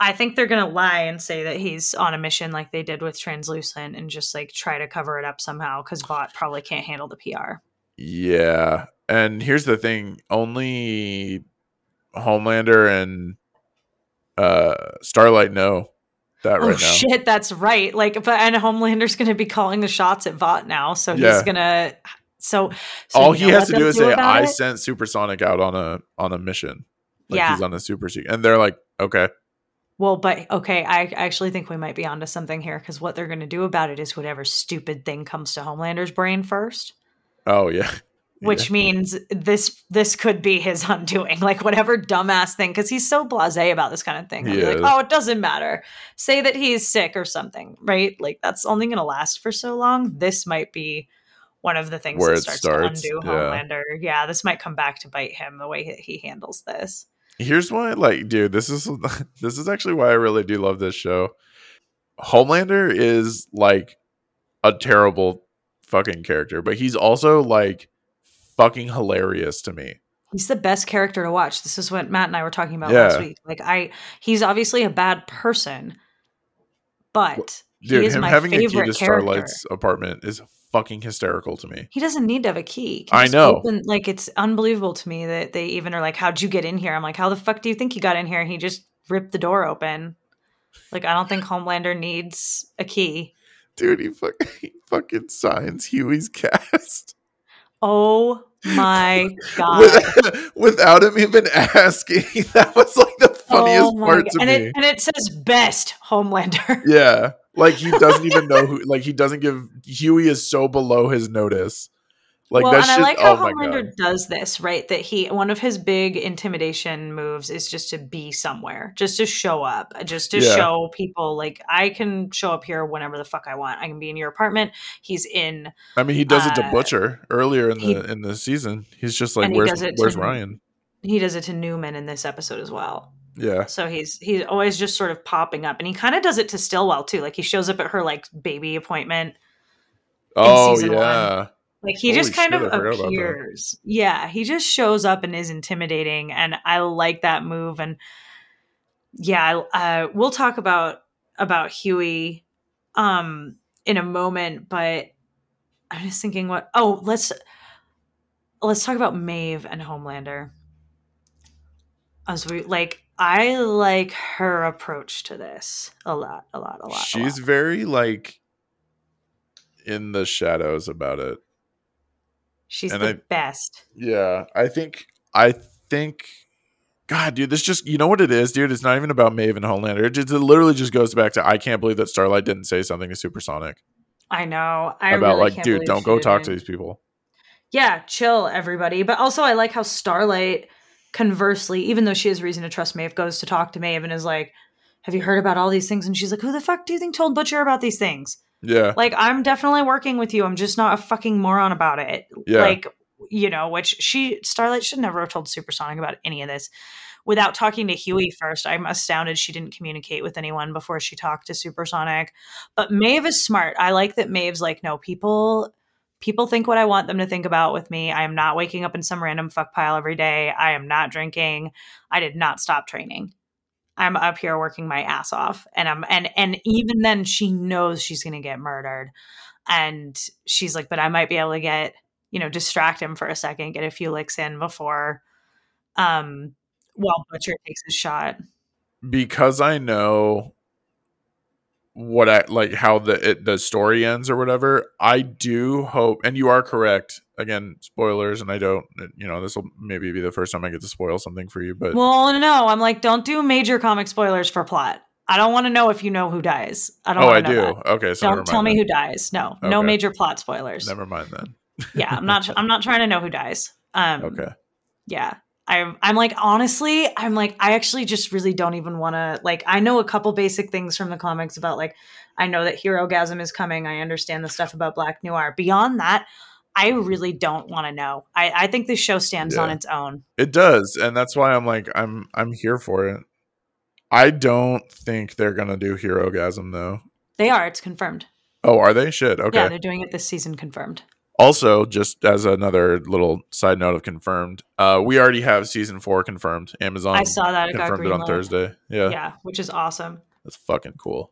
I think they're going to lie and say that he's on a mission like they did with Translucent and just like try to cover it up somehow because Bot probably can't handle the P R. Yeah. And here's the thing. Only Homelander and uh, Starlight know that right oh, now. Shit, that's right. Like, but and Homelander's going to be calling the shots at Bot now. So yeah. He's going to... So, so all he has to do is do say, I it? sent Supersonic out on a on a mission. Like yeah. He's on a super... And they're like, okay. Well, but okay, I actually think we might be onto something here because what they're going to do about it is whatever stupid thing comes to Homelander's brain first. Oh, yeah. which yeah. means this this could be his undoing, like whatever dumbass thing, because he's so blasé about this kind of thing. Yeah. Like, oh, it doesn't matter. Say that he's sick or something, right? Like that's only going to last for so long. This might be one of the things Where that starts, starts to undo yeah. Homelander. Yeah, this might come back to bite him the way he, he handles this. Here's why, like, dude, this is this is actually why I really do love this show. Homelander is like a terrible fucking character, but he's also like fucking hilarious to me. He's the best character to watch. This is what Matt and I were talking about yeah. last week. Like, I, he's obviously a bad person, but dude, he is him my having favorite a key to character. Starlight's apartment is fucking hysterical to me. He doesn't need to have a key. I know. Open, like, it's unbelievable to me that they even are like, "How'd you get in here?" I'm like, "How the fuck do you think you got in here?" And he just ripped the door open. Like, I don't think Homelander needs a key. Dude, he, fuck, he fucking signs Huey's cast. Oh my god! With, without him even asking, that was like the funniest oh part god. to and me. It, and it says best Homelander. Yeah, like he doesn't even know who. Like he doesn't give. Huey is so below his notice. Like well, that and shit, I like how oh Homelander does this, right? That he, one of his big intimidation moves is just to be somewhere, just to show up, just to yeah. show people, like, I can show up here whenever the fuck I want. I can be in your apartment. He's in. I mean, he does uh, it to Butcher earlier in he, the in the season. He's just like, where's where's to, Ryan? He does it to Newman in this episode as well. Yeah. So he's he's always just sort of popping up, and he kind of does it to Stillwell too. Like he shows up at her like baby appointment. Oh yeah. One. Like he Holy just kind shit, of appears. Yeah, he just shows up and is intimidating, and I like that move. And yeah, uh, we'll talk about about Huey um, in a moment. But I'm just thinking, what? Oh, let's let's talk about Maeve and Homelander. As we like, I like her approach to this a lot, a lot, a lot. She's a lot. very like in the shadows about it. She's and the I, best. Yeah, I think, I think, God, dude, this just, you know what it is, dude? It's not even about Maeve and Homelander. It, just, it literally just goes back to, I can't believe that Starlight didn't say something to Supersonic. I know. I About really like, can't dude, don't go talk to these people. Yeah, chill, everybody. But also I like how Starlight, conversely, even though she has reason to trust Maeve, goes to talk to Maeve and is like, have you heard about all these things? And she's like, who the fuck do you think told Butcher about these things? Yeah. Like, I'm definitely working with you. I'm just not a fucking moron about it. Yeah. Like, you know, which she, Starlight should never have told Supersonic about any of this without talking to Huey first. I'm astounded she didn't communicate with anyone before she talked to Supersonic. But Maeve is smart. I like that Maeve's like, no, people, people think what I want them to think about with me. I am not waking up in some random fuck pile every day. I am not drinking. I did not stop training. I'm up here working my ass off, and I'm and and even then she knows she's going to get murdered, and she's like, but I might be able to get, you know, distract him for a second, get a few licks in before, um, while Butcher takes his shot. Because I know what I like, how the it, the story ends or whatever. I do hope, and you are correct. Again, spoilers, and I don't, you know, this will maybe be the first time I get to spoil something for you, but... Well, no, I'm like, don't do major comic spoilers for plot. I don't want to know if you know who dies. I don't oh, I do. That. Okay, so don't tell me then. who dies. No, okay. No major plot spoilers. Never mind then. Yeah, I'm not. I'm not trying to know who dies. Um, okay. Yeah, I'm. I'm like, honestly, I'm like, I actually just really don't even want to. Like, I know a couple basic things from the comics about, like, I know that Herogasm is coming. I understand the stuff about Black Noir. Beyond that, I really don't want to know. I, I think this show stands yeah. on its own. It does. And that's why I'm like, I'm I'm here for it. I don't think they're going to do Herogasm, though. They are. It's confirmed. Oh, are they? Shit. Okay. Yeah, they're doing it this season, confirmed. Also, just as another little side note of confirmed, uh, we already have season four confirmed. Amazon I saw that it confirmed got it on Thursday. Yeah. Yeah, which is awesome. That's fucking cool.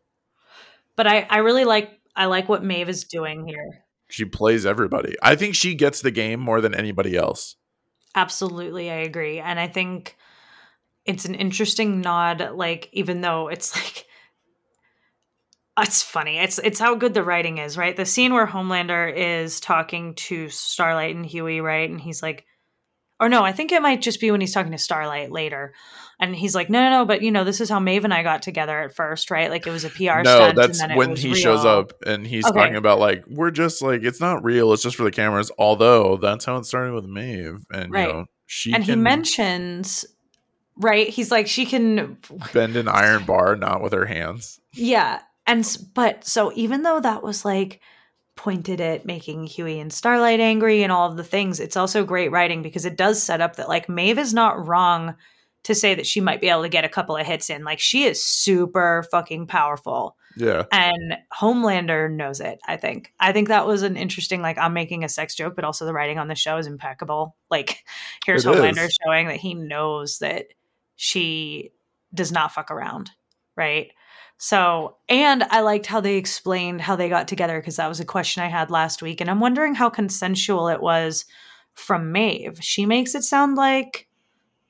But I, I really like I like what Maeve is doing here. She plays everybody. I think she gets the game more than anybody else. Absolutely, I agree. And I think it's an interesting nod, like, even though it's like, it's funny. It's it's how good the writing is, right? The scene where Homelander is talking to Starlight and Huey, right? And he's like, Or no, I think it might just be when he's talking to Starlight later. And he's like, no, no, no, but, you know, this is how Maeve and I got together at first, right? Like, it was a P R no, stunt. No, that's and then when it was he real. shows up and he's okay. talking about, like, we're just, like, it's not real. It's just for the cameras. Although, that's how it started with Maeve. And, right. you know, she And can, he mentions, right, he's like, she can bend an iron bar, not with her hands. Yeah. And, but, so even though that was, like, pointed at making Hughie and Starlight angry and all of the things, it's also great writing because it does set up that, like, Maeve is not wrong to say that she might be able to get a couple of hits in. Like, she is super fucking powerful. Yeah. And Homelander knows it, I think. I think that was an interesting, like, I'm making a sex joke, but also the writing on the show is impeccable. Like, here's it Homelander is. showing that he knows that she does not fuck around, right? So, and I liked how they explained how they got together, because that was a question I had last week. And I'm wondering how consensual it was from Maeve. She makes it sound like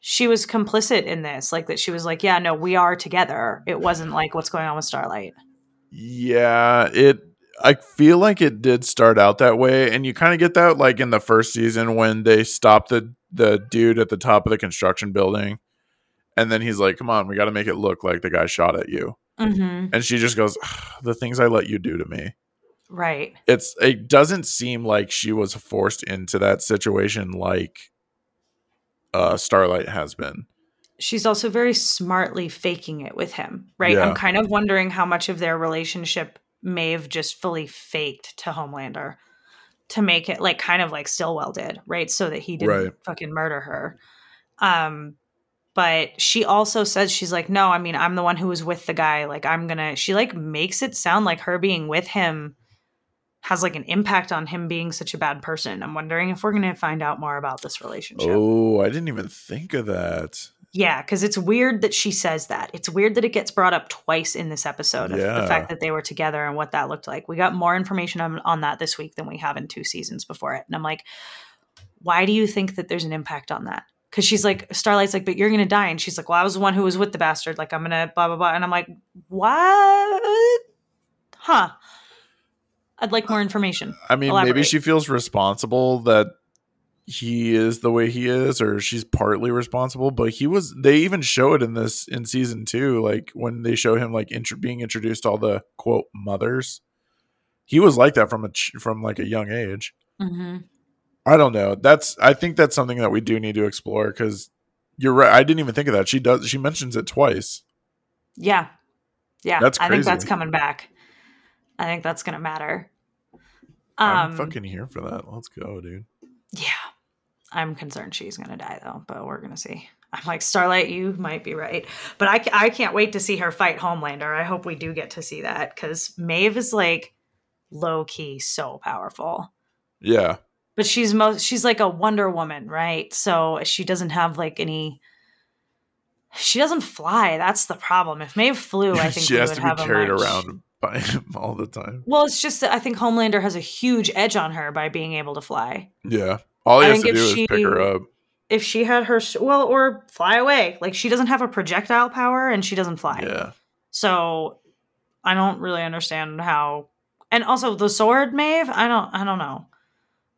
she was complicit in this, like that she was like, yeah, no, we are together. It wasn't like what's going on with Starlight. Yeah, it, I feel like it did start out that way. And you kind of get that like in the first season when they stopped the, the dude at the top of the construction building. And then he's like, come on, we got to make it look like the guy shot at you. Mm-hmm. And she just goes, the things I let you do to me. Right. It's it doesn't seem like she was forced into that situation like uh, Starlight has been. She's also very smartly faking it with him, right? Yeah. I'm kind of wondering how much of their relationship Maeve just fully faked to Homelander to make it like kind of like Stillwell did, right? So that he didn't right. fucking murder her. Um But she also says, she's like, no, I mean, I'm the one who was with the guy. Like, I'm going to, she like makes it sound like her being with him has like an impact on him being such a bad person. I'm wondering if we're going to find out more about this relationship. Oh, I didn't even think of that. Yeah, because it's weird that she says that. It's weird that it gets brought up twice in this episode, of yeah. the fact that they were together and what that looked like. We got more information on, on that this week than we have in two seasons before it. And I'm like, why do you think that there's an impact on that? Because she's like, Starlight's like, but you're going to die. And she's like, well, I was the one who was with the bastard. Like, I'm going to blah, blah, blah. And I'm like, what? Huh. I'd like more information. I mean, Elaborate. Maybe she feels responsible that he is the way he is, or she's partly responsible. But he was, they even show it in this, in season two, like when they show him like int- being introduced to all the quote mothers. He was like that from a, ch- from like a young age. Mm-hmm. I don't know. That's. I think that's something that we do need to explore, because you're right. I didn't even think of that. She does. She mentions it twice. Yeah, yeah. That's crazy. I think that's coming back. I think that's gonna matter. Um, I'm fucking here for that. Let's go, dude. Yeah, I'm concerned she's gonna die though, but we're gonna see. I'm like, Starlight, you might be right, but I I can't wait to see her fight Homelander. I hope we do get to see that, because Maeve is like low key so powerful. Yeah. But she's most she's like a Wonder Woman, right? So she doesn't have like any. She doesn't fly. That's the problem. If Maeve flew, I think she has would to be have carried much... around by him all the time. Well, it's just that I think Homelander has a huge edge on her by being able to fly. Yeah, all he I has to do she, is pick her up. If she had her well, or fly away, like she doesn't have a projectile power and she doesn't fly. Yeah. So I don't really understand how. And also the sword, Maeve. I don't. I don't know.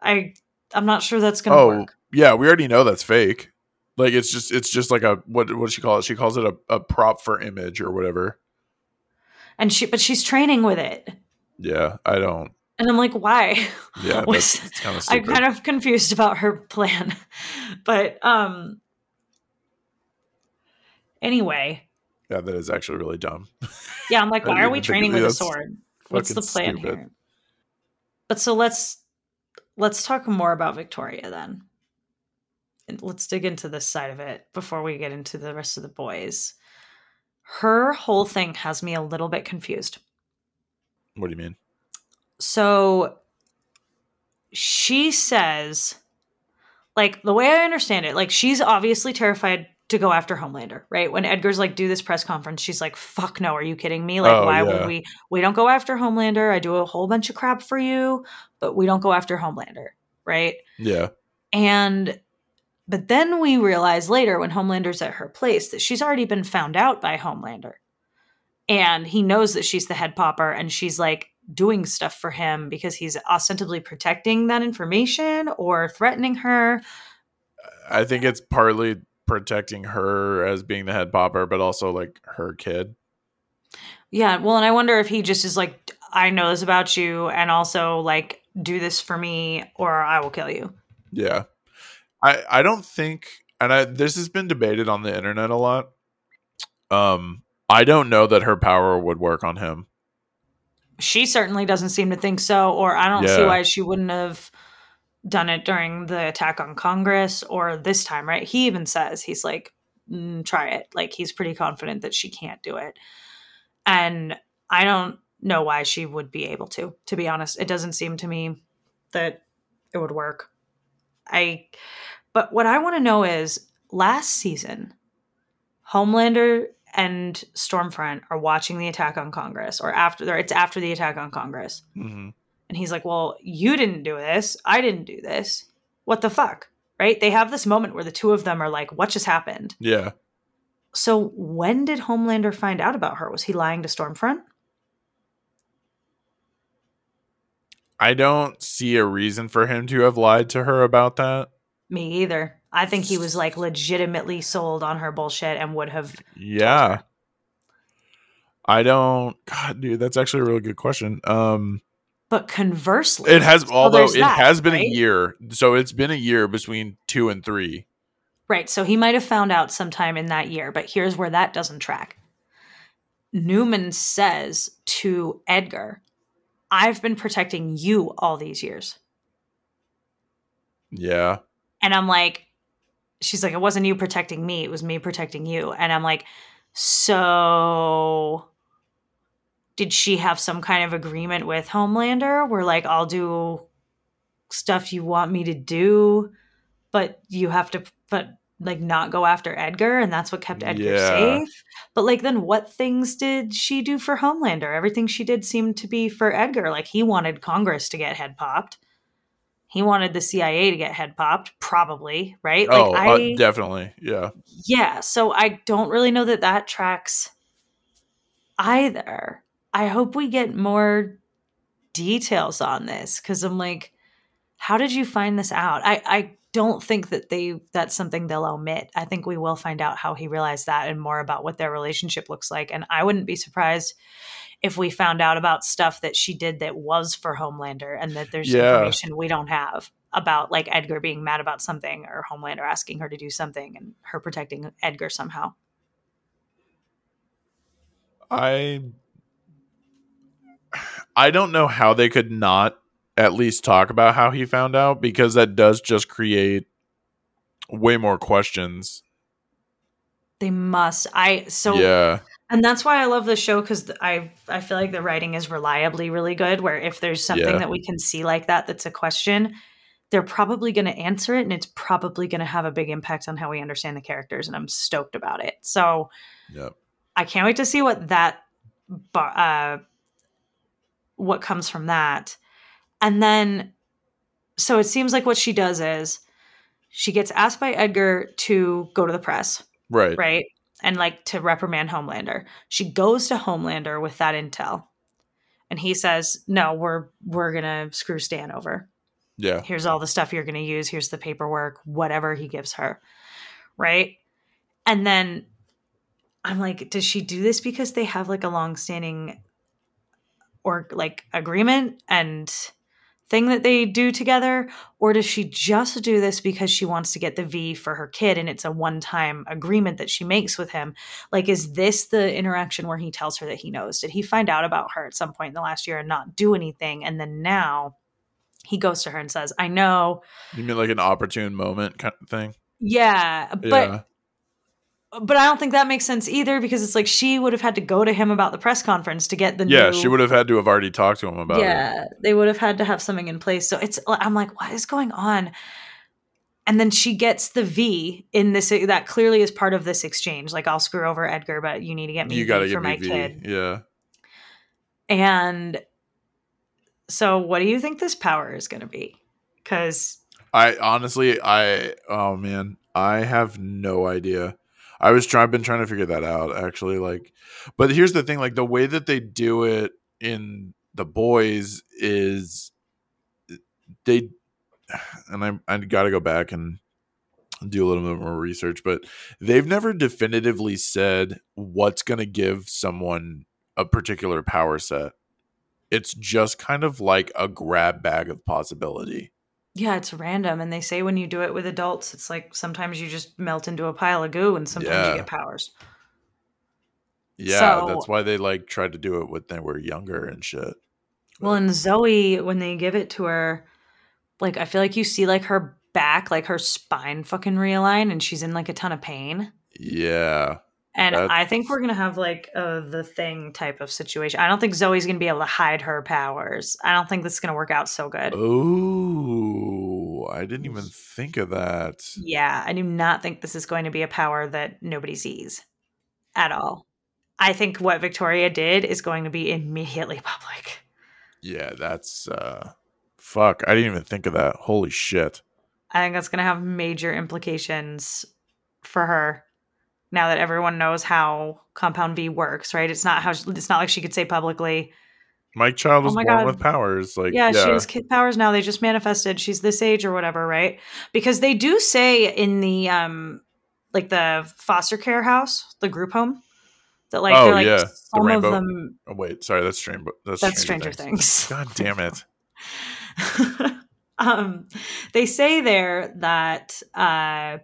I I'm not sure that's gonna oh, work. Yeah, we already know that's fake. Like it's just it's just like a what what does she call it? She calls it a, a prop for image or whatever. And she but she's training with it. Yeah, I don't. And I'm like, why? Yeah, that's, that's kind of I'm kind of confused about her plan. But um anyway. Yeah, that is actually really dumb. Yeah, I'm like, why are we training with a sword? What's the plan stupid. here? But so let's Let's talk more about Victoria then. And let's dig into this side of it before we get into the rest of the boys. Her whole thing has me a little bit confused. What do you mean? So she says, like, the way I understand it, like, she's obviously terrified to go after Homelander, right? When Edgar's like, do this press conference, she's like, fuck no, are you kidding me? Like, oh, why yeah. would we, we don't go after Homelander. I do a whole bunch of crap for you, but we don't go after Homelander, right? Yeah. And, but then we realize later when Homelander's at her place that she's already been found out by Homelander. And he knows that she's the head popper and she's like doing stuff for him because he's ostensibly protecting that information or threatening her. I think it's partly protecting her as being the head popper, but also like her kid. Yeah. Well, and I wonder if he just is like, I know this about you, and also like, do this for me or I will kill you. Yeah. I, I don't think, and I, this has been debated on the internet a lot. Um, I don't know that her power would work on him. She certainly doesn't seem to think so, or I don't yeah. see why she wouldn't have done it during the attack on Congress or this time, right? He even says, he's like, mm, try it. Like, he's pretty confident that she can't do it. And I don't know why she would be able to, to be honest. It doesn't seem to me that it would work. I, but what I want to know is, last season, Homelander and Stormfront are watching the attack on Congress, or after it's after the attack on Congress. Mm-hmm. And he's like, well, you didn't do this. I didn't do this. What the fuck? Right? They have this moment where the two of them are like, what just happened? Yeah. So when did Homelander find out about her? Was he lying to Stormfront? I don't see a reason for him to have lied to her about that. Me either. I think he was like legitimately sold on her bullshit and would have. Yeah. I don't. God, dude, that's actually a really good question. Um, but conversely, it has, although it has been a year. So it's been a year between two and three. Right. So he might have found out sometime in that year, but here's where that doesn't track. Newman says to Edgar, I've been protecting you all these years. Yeah. And I'm like, she's like, it wasn't you protecting me. It was me protecting you. And I'm like, so did she have some kind of agreement with Homelander where like, I'll do stuff you want me to do, but you have to, but like not go after Edgar. And that's what kept Edgar yeah. safe. But like, then what things did she do for Homelander? Everything she did seemed to be for Edgar. Like, he wanted Congress to get head popped. He wanted the C I A to get head popped, probably, right? Like, oh, I, uh, definitely, yeah. Yeah, so I don't really know that that tracks either. I hope we get more details on this, because I'm like, how did you find this out? I, I don't think that they that's something they'll omit. I think we will find out how he realized that and more about what their relationship looks like. And I wouldn't be surprised if we found out about stuff that she did that was for Homelander, and that there's yeah. information we don't have about like Edgar being mad about something or Homelander asking her to do something and her protecting Edgar somehow. I, I don't know how they could not at least talk about how he found out, because that does just create way more questions. They must. I, so yeah. And that's why I love the show, because I I feel like the writing is reliably really good, where if there's something yeah. that we can see like that that's a question, they're probably going to answer it, and it's probably going to have a big impact on how we understand the characters, and I'm stoked about it. So yep. I can't wait to see what that uh, what comes from that. And then, so it seems like what she does is she gets asked by Edgar to go to the press. Right. Right. And like to reprimand Homelander. She goes to Homelander with that intel. And he says, no, we're we're going to screw Stan over. Yeah. Here's all the stuff you're going to use. Here's the paperwork, whatever he gives her. Right? And then I'm like, does she do this because they have like a longstanding or like agreement and thing that they do together? Or does she just do this because she wants to get the V for her kid, and it's a one-time agreement that she makes with him? Like, is this the interaction where he tells her that he knows? Did he find out about her at some point in the last year and not do anything? And then now he goes to her and says, I know. You mean like an opportune moment kind of thing? Yeah. But yeah. But I don't think that makes sense either, because it's like she would have had to go to him about the press conference to get the yeah, new... Yeah, she would have had to have already talked to him about yeah, it. Yeah, they would have had to have something in place. So it's I'm like, what is going on? And then she gets the V in this... That clearly is part of this exchange. Like, I'll screw over Edgar, but you need to get me you gotta for get my me kid. Yeah. And so what do you think this power is going to be? Because... I honestly, I... Oh, man. I have no idea. I was trying, I've been trying to figure that out actually. Like, but here's the thing, like the way that they do it in The Boys is they, and I, I got to go back and do a little bit more research, but they've never definitively said what's going to give someone a particular power set. It's just kind of like a grab bag of possibility. Yeah, it's random. And they say when you do it with adults, it's like sometimes you just melt into a pile of goo and sometimes yeah. you get powers. Yeah, so, that's why they like tried to do it when they were younger and shit. Well, and Zoe, when they give it to her, like I feel like you see like her back, like her spine fucking realign and she's in like a ton of pain. Yeah. And that's... I think we're going to have like uh, the thing type of situation. I don't think Zoe's going to be able to hide her powers. I don't think this is going to work out so good. Oh, I didn't even think of that. Yeah, I do not think this is going to be a power that nobody sees at all. I think what Victoria did is going to be immediately public. Yeah, that's uh, fuck. I didn't even think of that. Holy shit. I think that's going to have major implications for her. Now that everyone knows how Compound V works, right? It's not how she, it's not like she could say publicly, "Mike Child was oh born God. with powers." Like, yeah, yeah, she has kid powers now. They just manifested. She's this age or whatever, right? Because they do say in the um, like the foster care house, the group home, that like oh, they're like yeah. some the rainbow. of them. Oh wait, sorry, that's strange. That's, that's Stranger, Stranger Things. Things. God damn it. um, they say there that. Uh,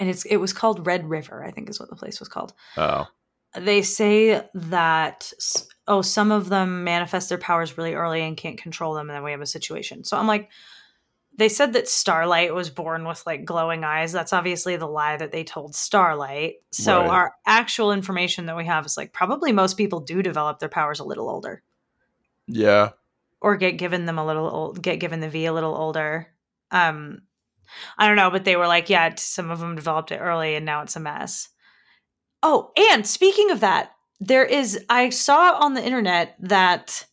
And it's it was called Red River, I think is what the place was called. Oh. They say that, oh, some of them manifest their powers really early and can't control them, and then we have a situation. So I'm like, they said that Starlight was born with, like, glowing eyes. That's obviously the lie that they told Starlight. So right. Our actual information that we have is, like, probably most people do develop their powers a little older. Yeah. Or get given them a little old, get given the V a little older. Um I don't know, but they were like, yeah, some of them developed it early and now it's a mess. Oh, and speaking of that, there is, I saw on the internet that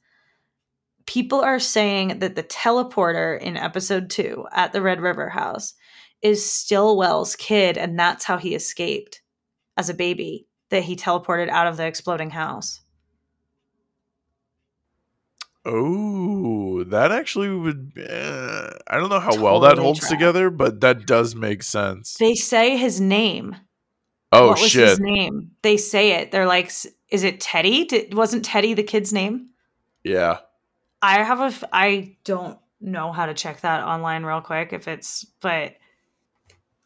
people are saying that the teleporter in episode two at the Red River house is Stillwell's kid. And that's how he escaped as a baby, that he teleported out of the exploding house. Oh, that actually would, uh, I don't know how totally well that holds track. together, but that does make sense. They say his name. Oh, what shit. What was his name? They say it. They're like, is it Teddy? Did, wasn't Teddy the kid's name? Yeah. I have a, f- I don't know how to check that online real quick if it's, but.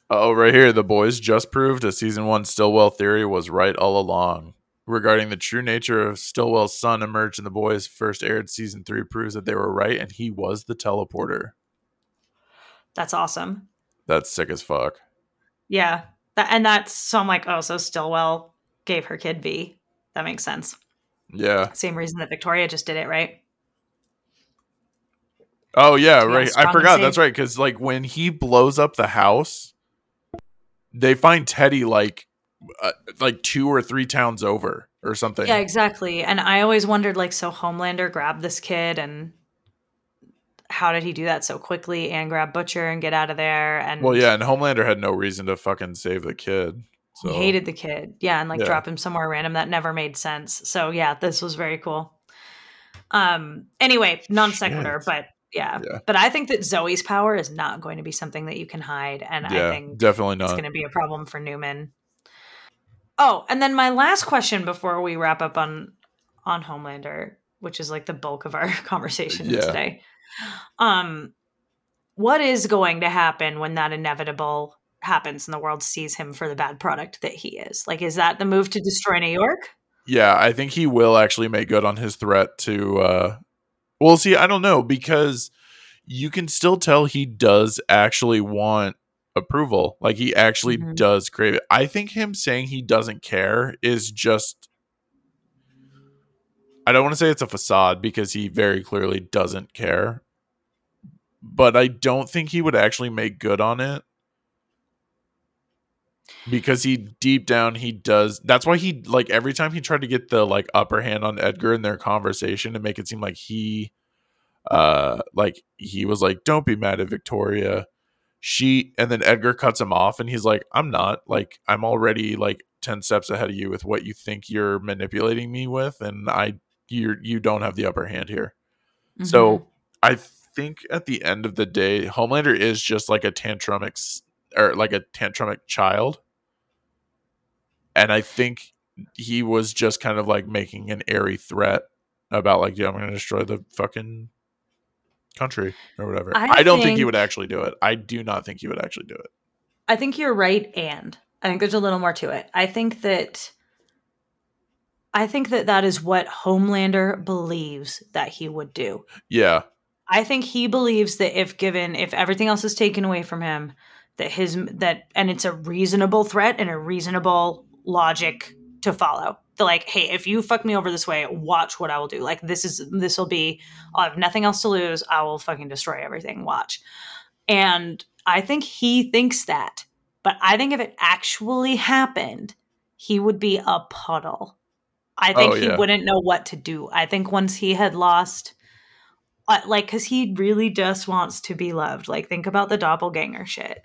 Oh, right here. The Boys just proved a season one Stillwell theory was right all along. Regarding the true nature of Stillwell's son emerged in The Boys, first aired season three, proves that they were right and he was the teleporter. That's awesome. That's sick as fuck. Yeah. That, and that's, so I'm like, oh, so Stillwell gave her kid V. That makes sense. Yeah. Same reason that Victoria just did it, right? Oh, yeah, right. I forgot. That's right. Because, like, when he blows up the house, they find Teddy, like, Uh, like two or three towns over or something. Yeah, exactly. And I always wondered, like, so Homelander grabbed this kid, and how did he do that so quickly and grab Butcher and get out of there? And well, yeah, and Homelander had no reason to fucking save the kid. So. He hated the kid. Yeah, and like yeah. drop him somewhere random. That never made sense. So yeah, this was very cool. Um. Anyway, non sequitur, but yeah. yeah. But I think that Zoe's power is not going to be something that you can hide, and yeah, I think definitely not. It's going to be a problem for Newman. Oh, and then my last question before we wrap up on on Homelander, which is like the bulk of our conversation yeah. today. Um, what is going to happen when that inevitable happens and the world sees him for the bad product that he is? Like, is that the move to destroy New York? Yeah, I think he will actually make good on his threat to... Uh... Well, see, I don't know, because you can still tell he does actually want approval. Like, he actually mm-hmm. does crave it. I think him saying he doesn't care is just, I don't want to say it's a facade, because he very clearly doesn't care, but I don't think he would actually make good on it, because he deep down he does. That's why he, like, every time he tried to get the, like, upper hand on Edgar in their conversation and make it seem like he uh like he was like, don't be mad at Victoria. She, and then Edgar cuts him off and he's like, I'm not, like, I'm already like ten steps ahead of you with what you think you're manipulating me with. And I, you you don't have the upper hand here. Mm-hmm. So I think at the end of the day, Homelander is just like a tantrumic or like a tantrumic child. And I think he was just kind of like making an airy threat about like, yeah, I'm going to destroy the fucking country or whatever. I, I don't think, think he would actually do it. I do not think he would actually do it. I think you're right. And I think there's a little more to it. I think that, I think that that is what Homelander believes that he would do. Yeah. I think he believes that if given, if everything else is taken away from him, that his, that, and it's a reasonable threat and a reasonable logic to follow. They're like, hey, if you fuck me over this way, watch what I will do. Like, this is, this will be, I'll have nothing else to lose. I will fucking destroy everything. Watch. And I think he thinks that, but I think if it actually happened, he would be a puddle. I think oh, yeah. he wouldn't know what to do. I think once he had lost, uh, like, because he really just wants to be loved. Like, think about the doppelganger shit.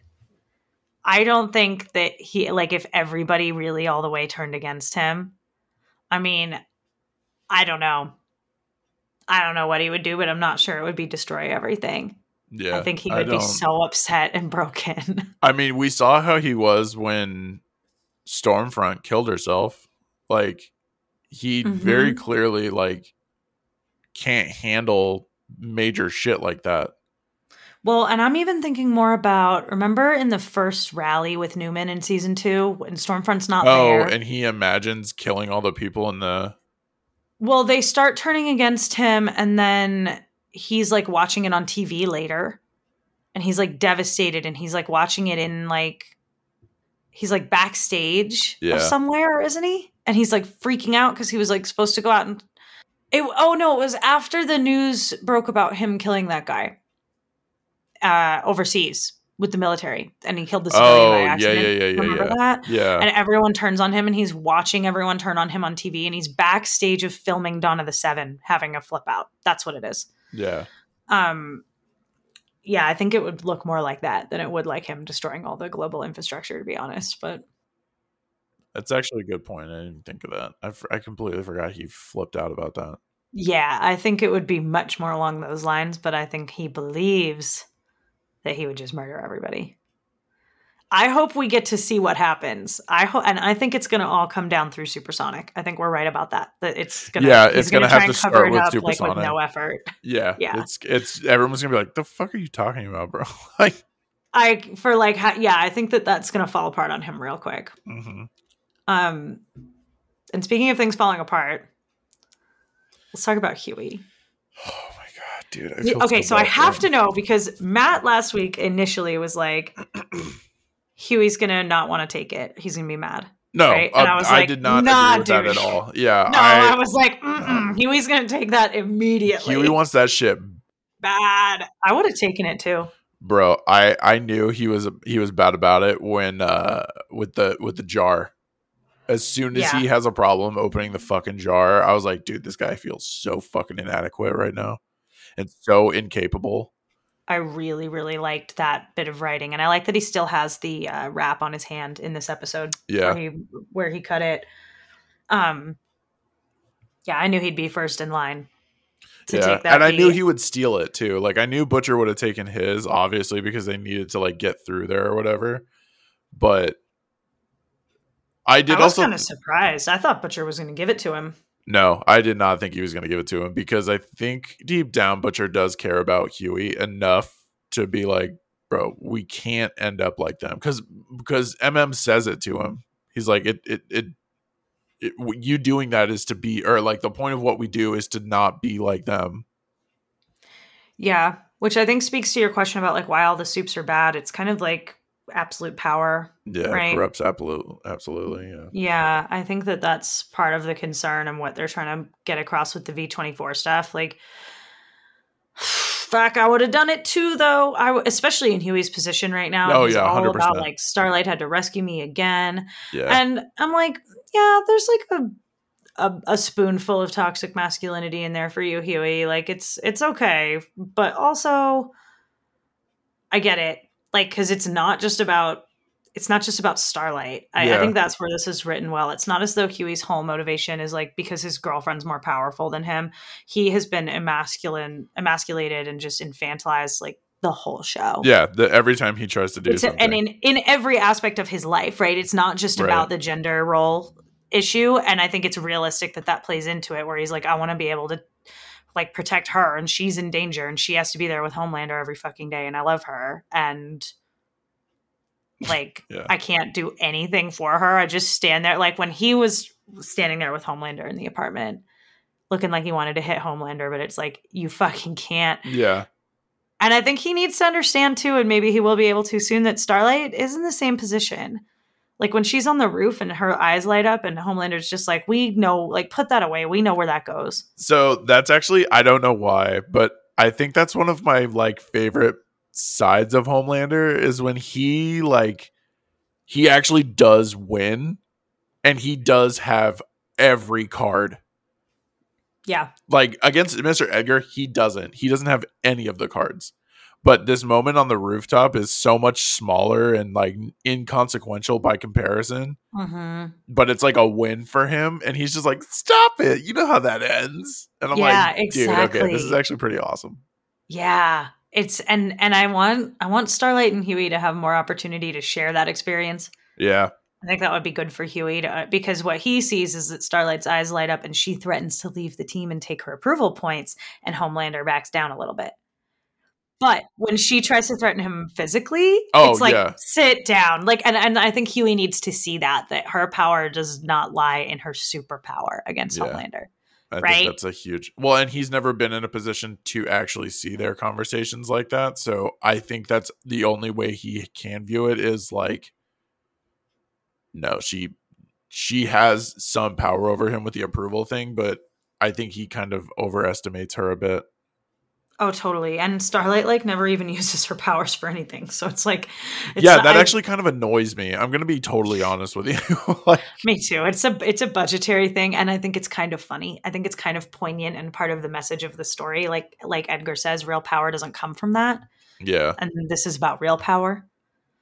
I don't think that he, like, if everybody really all the way turned against him, I mean, I don't know. I don't know what he would do, but I'm not sure it would be destroy everything. Yeah, I think he would be so upset and broken. I mean, we saw how he was when Stormfront killed herself. Like, he mm-hmm. very clearly, like, can't handle major shit like that. Well, and I'm even thinking more about, remember in the first rally with Newman in season two, when Stormfront's not oh, there? Oh, and he imagines killing all the people in the... Well, they start turning against him, and then he's, like, watching it on T V later. And he's, like, devastated, and he's, like, watching it in, like... He's, like, backstage yeah. somewhere, isn't he? And he's like freaking out because he was like supposed to go out and it, oh no, it was after the news broke about him killing that guy uh, overseas with the military, and he killed the civilian by accident. Oh yeah, yeah, yeah, remember yeah. that? Yeah. And everyone turns on him, and he's watching everyone turn on him on T V, and he's backstage of filming Dawn of the Seven, having a flip out. That's what it is. Yeah. Um. Yeah, I think it would look more like that than it would like him destroying all the global infrastructure, to be honest, but. That's actually a good point. I didn't think of that. I, f- I completely forgot he flipped out about that. Yeah, I think it would be much more along those lines, but I think he believes that he would just murder everybody. I hope we get to see what happens. I hope, and I think it's going to all come down through Supersonic. I think we're right about that. That it's going to yeah, it's going to have to start with Supersonic, like, with no effort. Yeah, yeah. It's it's everyone's going to be like, "The fuck are you talking about, bro?" Like, I for like, ha- yeah, I think that that's going to fall apart on him real quick. Mm-hmm. Um, and speaking of things falling apart, let's talk about Hughie. Oh my God, dude. I feel okay. So, so I have to know, because Matt last week initially was like, Hughie's going to not want to take it. He's going to be mad. No, right? uh, and I, was like, I did not nah, agree with dude. that at all. Yeah. No, I, I was like, Mm-mm, Hughie's going to take that immediately. Hughie wants that shit bad. I would have taken it too. Bro. I, I knew he was, he was bad about it when, uh, with the, with the jar. As soon as yeah. he has a problem opening the fucking jar, I was like, dude, this guy feels so fucking inadequate right now and so incapable. I really, really liked that bit of writing. And I like that he still has the uh, wrap on his hand in this episode. Yeah. Where he, where he cut it. Um, yeah, I knew he'd be first in line to yeah. take that. And I beat. knew he would steal it too. Like, I knew Butcher would have taken his, obviously, because they needed to like get through there or whatever. But I did I was also kind of surprised. I thought Butcher was going to give it to him. No, I did not think he was going to give it to him, because I think deep down Butcher does care about Hughie enough to be like, bro, we can't end up like them. Because because M M says it to him. He's like, it, it it it you doing that is to be, or like the point of what we do is to not be like them. Yeah, which I think speaks to your question about like why all the soups are bad. It's kind of like absolute power, yeah, right? Corrupts absolute, absolutely, yeah. Yeah, I think that that's part of the concern and what they're trying to get across with the V twenty-four stuff. Like, fuck, I would have done it too, though. I w- especially in Huey's position right now. Oh yeah, one hundred percent. All about like Starlight had to rescue me again, yeah. And I'm like, yeah, there's like a. A, a spoonful of toxic masculinity in there for you, Hughie. Like, it's it's okay, but also, I get it. Like, because it's not just about, it's not just about Starlight. I, yeah. I think that's where this is written well. It's not as though Huey's whole motivation is like because his girlfriend's more powerful than him. He has been emasculin, emasculated and just infantilized, like the whole show. Yeah, the, every time he tries to do it's something. A, and in, in every aspect of his life, right? It's not just right. about the gender role issue. And I think it's realistic that that plays into it, where he's like, I want to be able to like protect her, and she's in danger, and she has to be there with Homelander every fucking day, and I love her, and like yeah. I can't do anything for her. I just stand there. Like when he was standing there with Homelander in the apartment, looking like he wanted to hit Homelander, but it's like, you fucking can't. Yeah. And I think he needs to understand too, and maybe he will be able to soon, that Starlight is in the same position. Like when she's on the roof and her eyes light up and Homelander's just like, we know, like put that away. We know where that goes. So that's actually, I don't know why, but I think that's one of my like favorite sides of Homelander is when he like, he actually does win, and he does have every card. Yeah. Like against Mister Edgar, he doesn't. He doesn't have any of the cards. But this moment on the rooftop is so much smaller and like inconsequential by comparison. Mm-hmm. But it's like a win for him. And he's just like, stop it. You know how that ends. And I'm yeah, like, dude, exactly. Okay, this is actually pretty awesome. Yeah. It's and and I want I want Starlight and Hughie to have more opportunity to share that experience. Yeah. I think that would be good for Hughie to, because what he sees is that Starlight's eyes light up and she threatens to leave the team and take her approval points, and Homelander backs down a little bit. But when she tries to threaten him physically, oh, it's like, yeah. sit down. Like, and, and I think Hughie needs to see that, that her power does not lie in her superpower against yeah. Homelander. I right? think that's a huge... Well, and he's never been in a position to actually see their conversations like that. So I think that's the only way he can view it is like, no, she she has some power over him with the approval thing, but I think he kind of overestimates her a bit. Oh, totally. And Starlight like never even uses her powers for anything. So it's like it's yeah, not, that I, actually kind of annoys me. I'm going to be totally honest with you. Like, me too. It's a it's a budgetary thing, and I think it's kind of funny. I think it's kind of poignant and part of the message of the story. Like like Edgar says, real power doesn't come from that. Yeah. And this is about real power.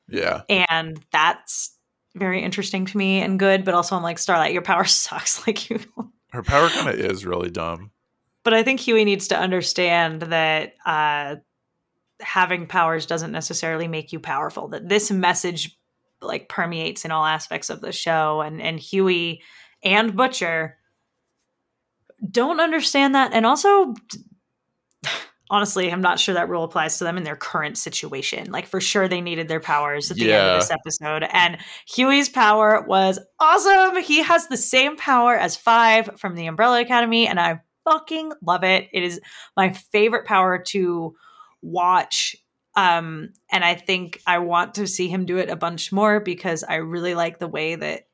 Yeah. And that's very interesting to me and good, but also I'm like, Starlight, your power sucks. Like you. Her power kind of is really dumb. But I think Hughie needs to understand that uh, having powers doesn't necessarily make you powerful. That this message like permeates in all aspects of the show, and and Hughie and Butcher don't understand that, and also. Honestly, I'm not sure that rule applies to them in their current situation. Like, for sure, they needed their powers at the yeah. end of this episode. And Huey's power was awesome. He has the same power as Five from the Umbrella Academy, and I fucking love it. It is my favorite power to watch. Um, and I think I want to see him do it a bunch more, because I really like the way that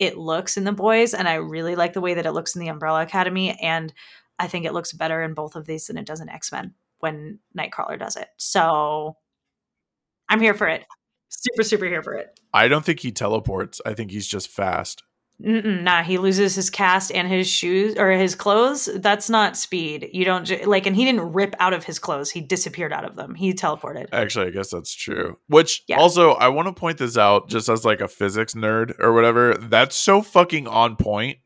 it looks in The Boys, and I really like the way that it looks in the Umbrella Academy. And I think it looks better in both of these than it does in X-Men when Nightcrawler does it. So I'm here for it. Super, super here for it. I don't think he teleports. I think he's just fast. Mm-mm, nah, he loses his cast and his shoes or his clothes. That's not speed. You don't ju- like, and he didn't rip out of his clothes. He disappeared out of them. He teleported. Actually, I guess that's true. Which yeah. also, I want to point this out just as like a physics nerd or whatever. That's so fucking on point.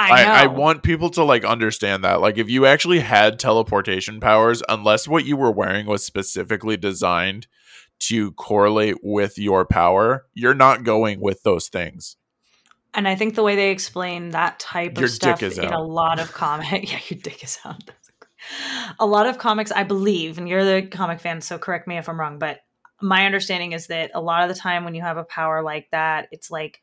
I, I, I want people to like understand that. Like, if you actually had teleportation powers, unless what you were wearing was specifically designed to correlate with your power, you're not going with those things. And I think the way they explain that type your of stuff dick is in out. a lot of comics, yeah, your dick is out. A lot of comics, I believe, and you're the comic fan, so correct me if I'm wrong, but my understanding is that a lot of the time when you have a power like that, it's like.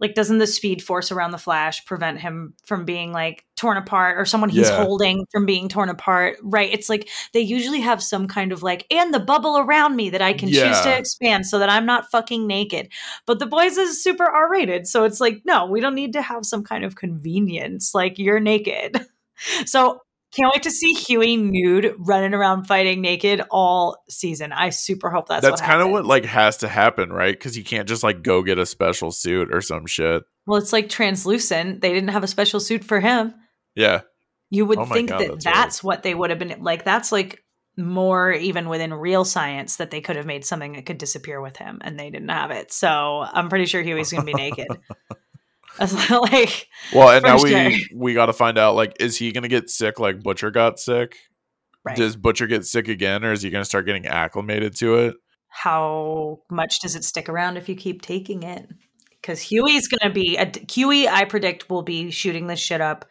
Like, doesn't the speed force around the Flash prevent him from being, like, torn apart, or someone he's yeah. holding from being torn apart, right? It's like they usually have some kind of, like, and the bubble around me that I can yeah. choose to expand so that I'm not fucking naked. But The Boys is super R-rated, so it's like, no, we don't need to have some kind of convenience. Like, you're naked. So can't wait to see Hughie nude running around fighting naked all season. I super hope that's That's kind of what like has to happen, right? Because you can't just like go get a special suit or some shit. Well, it's like Translucent. They didn't have a special suit for him. Yeah. You would oh think God, that that's, that's right. what they would have been like. That's like more even within real science that they could have made something that could disappear with him, and they didn't have it. So I'm pretty sure Huey's going to be naked. Like, well, and now we, we got to find out, like, is he going to get sick like Butcher got sick? Right. Does Butcher get sick again, or is he going to start getting acclimated to it? How much does it stick around if you keep taking it? Because Huey's going to be a, Huey, I predict, will be shooting this shit up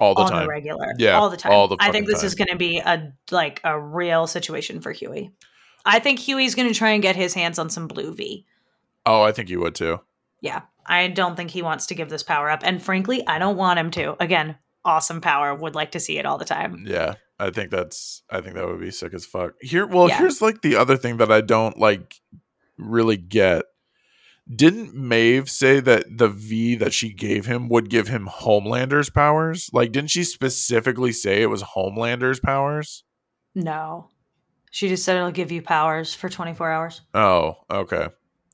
all the on time, the regular, yeah, all the time. All the I think this time. is going to be a like a real situation for Huey. I think Huey's going to try and get his hands on some Blue V. Oh, I think he would too. Yeah, I don't think he wants to give this power up, and frankly, I don't want him to. Again, awesome power. Would like to see it all the time. Yeah. I think that's, I think that would be sick as fuck. Here, well, yeah. here's like the other thing that I don't like really get. Didn't Maeve say that the V that she gave him would give him Homelander's powers? Like, didn't she specifically say it was Homelander's powers? No. She just said it'll give you powers for twenty-four hours. Oh, okay. I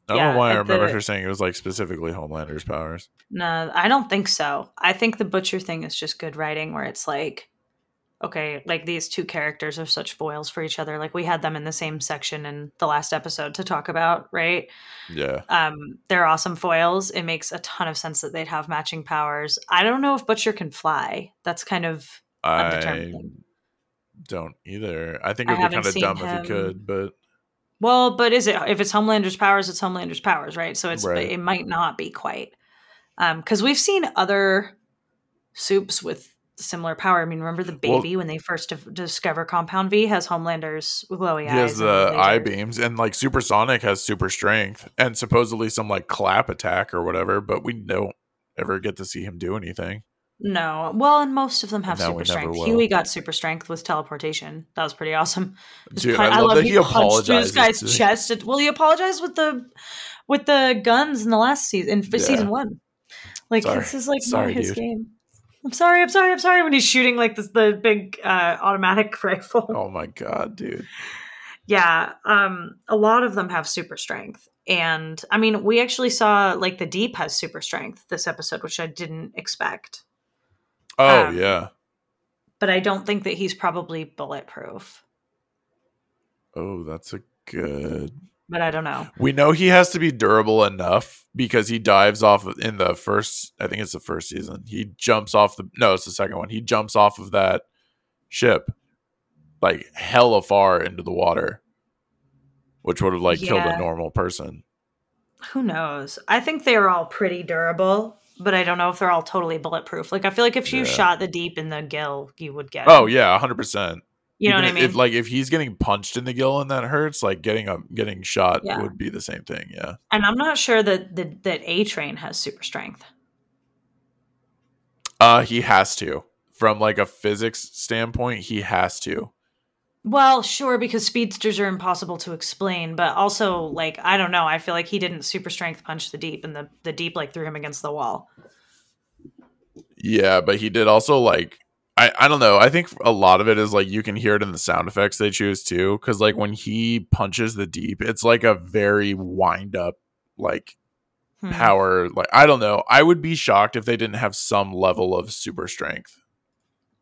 don't yeah, know why I remember the, her saying it was like specifically Homelander's powers. No, I don't think so. I think the Butcher thing is just good writing where it's like, okay, like these two characters are such foils for each other. Like we had them in the same section in the last episode to talk about, right? Yeah. Um, they're awesome foils. It makes a ton of sense that they'd have matching powers. I don't know if Butcher can fly. That's kind of undetermined. I don't either. I think it would be kind of dumb him. if he could, but. Well, but is it, if it's Homelander's powers, it's Homelander's powers, right? So it's, right. it might not be quite. Um, 'cause we've seen other soups with similar power. I mean, remember the baby well, when they first di- discover Compound V has Homelander's glowy eyes. He has the eye beams, and like Supersonic has super strength and supposedly some like clap attack or whatever, but we don't ever get to see him do anything. No. Well, and most of them have super strength. Huey got super strength with teleportation. That was pretty awesome. Dude, pun- I, I love, love that he apologized through this guy's to chest. It- well, he apologized with the with the guns in the last season, in yeah. season one. Like sorry. this is like sorry, not his dude. game. I'm sorry, I'm sorry, I'm sorry when he's shooting like this, the big uh, automatic rifle. Oh my God, dude. Yeah. Um, a lot of them have super strength. And I mean, we actually saw like the Deep has super strength this episode, which I didn't expect. Oh, um, yeah. But I don't think that he's probably bulletproof. Oh, that's a good... But I don't know. We know he has to be durable enough because he dives off in the first, I think it's the first season. He jumps off the, no, it's the second one. He jumps off of that ship like hella far into the water, which would have like yeah. killed a normal person. Who knows? I think they're all pretty durable, but I don't know if they're all totally bulletproof. Like I feel like if you yeah. shot the Deep in the gill, you would get Oh, it. yeah, one hundred percent. You know Even what I mean? If, like if he's getting punched in the gill and that hurts, like getting a getting shot yeah. would be the same thing. Yeah. And I'm not sure that the, that A-Train has super strength. Uh, he has to. From like a physics standpoint, he has to. Well, sure, because speedsters are impossible to explain, but also like I don't know. I feel like he didn't super strength punch the Deep, and the the Deep like threw him against the wall. Yeah, but he did also like. I, I don't know. I think a lot of it is like you can hear it in the sound effects they choose too. Cause like when he punches the Deep, it's like a very wind up like hmm. power. Like, I don't know. I would be shocked if they didn't have some level of super strength.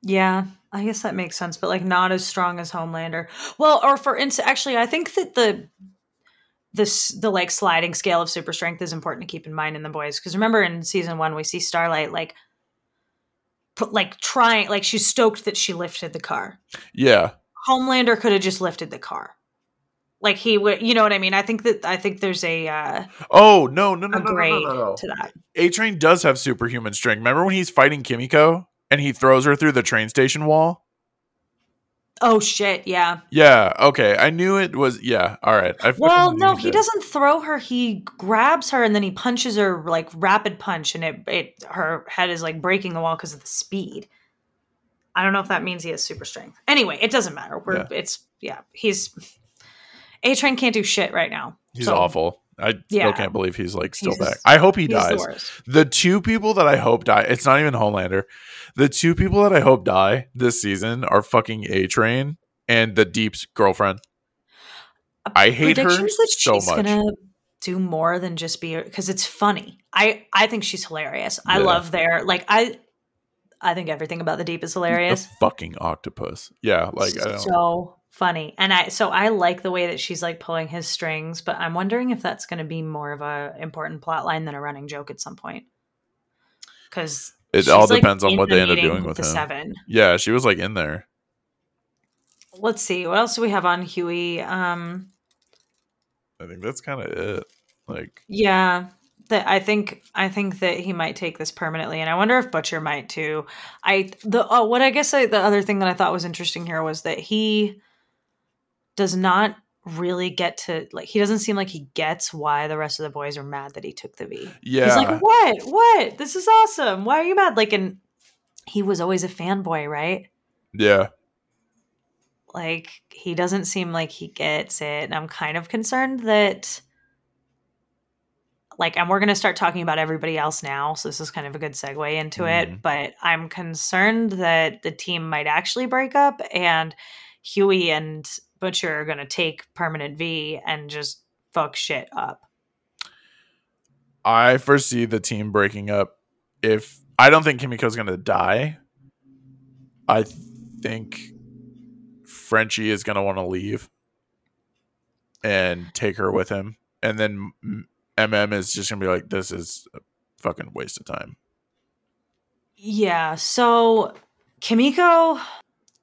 Yeah, I guess that makes sense. But like not as strong as Homelander. Well, or for instance, actually, I think that the, this, the like sliding scale of super strength is important to keep in mind in The Boys. Cause remember in season one, we see Starlight, like, like trying, like she's stoked that she lifted the car. Yeah. Homelander could have just lifted the car. Like he would, you know what I mean? I think that, I think there's a, uh, oh no, no, no, no, no, no, no, to that. A-Train does have superhuman strength. Remember when he's fighting Kimiko and he throws her through the train station wall? Oh shit. Yeah. Yeah. Okay. I knew it was. Yeah. All right. I well, no, he it. doesn't throw her. He grabs her and then he punches her like rapid punch, and it, it, her head is like breaking the wall because of the speed. I don't know if that means he has super strength. Anyway, it doesn't matter. We're yeah. It's yeah. He's A-Train can't do shit right now. He's so. awful. I yeah. still can't believe he's like still he's, back. I hope he dies. The, the two people that I hope die. It's not even Homelander. The two people that I hope die this season are fucking A-Train and the Deep's girlfriend. I hate her that so she's much. She's gonna do more than just be because it's funny. I I think she's hilarious. I yeah. love their like I I think everything about the Deep is hilarious. The fucking octopus. Yeah, like I don't. So funny. And I so I like the way that she's like pulling his strings, but I'm wondering if that's going to be more of a important plot line than a running joke at some point. Because it all depends like on what the they end up doing with, with him. Seven. Yeah, she was like in there. Let's see. What else do we have on Huey? Um, I think that's kind of it. Like, yeah, that I think I think that he might take this permanently, and I wonder if Butcher might too. I the oh, what I guess I, the other thing that I thought was interesting here was that he does not really get to, like, he doesn't seem like he gets why the rest of the boys are mad that he took the V. Yeah, he's like, what, what? This is awesome. Why are you mad? Like, and he was always a fanboy, right? Yeah. Like, he doesn't seem like he gets it. And I'm kind of concerned that, like, and we're going to start talking about everybody else now. So this is kind of a good segue into mm-hmm. it. But I'm concerned that the team might actually break up and Huey and Butcher are going to take permanent V and just fuck shit up. I foresee the team breaking up. If I don't think Kimiko's going to die. I th- think... Frenchie is going to want to leave and take her with him. And then M M is just going to be like, this is a fucking waste of time. Yeah. So Kimiko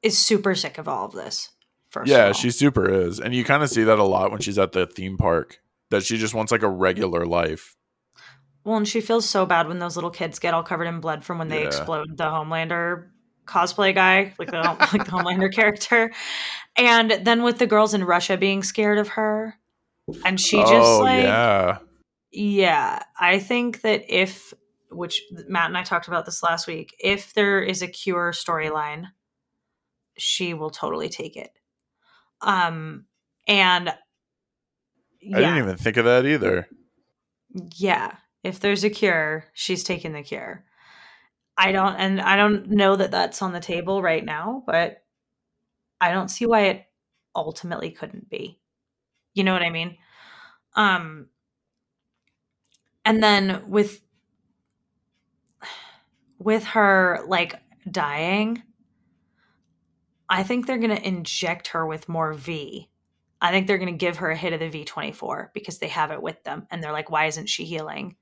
is super sick of all of this. First yeah, of all. She super is. And you kind of see that a lot when she's at the theme park, that she just wants like a regular life. Well, and she feels so bad when those little kids get all covered in blood from when they yeah. explode the Homelander cosplay guy, like the, like the Homelander character, and then with the girls in Russia being scared of her, and she just oh, like yeah. yeah I think that if, which Matt and I talked about this last week, if there is a cure storyline, she will totally take it. Um and yeah. I didn't even think of that either. Yeah, if there's a cure, she's taking the cure. I don't, and I don't know that that's on the table right now, but I don't see why it ultimately couldn't be. You know what I mean? Um, and then with, with her like dying, I think they're going to inject her with more V. I think they're going to give her a hit of the V twenty-four because they have it with them. And they're like, why isn't she healing?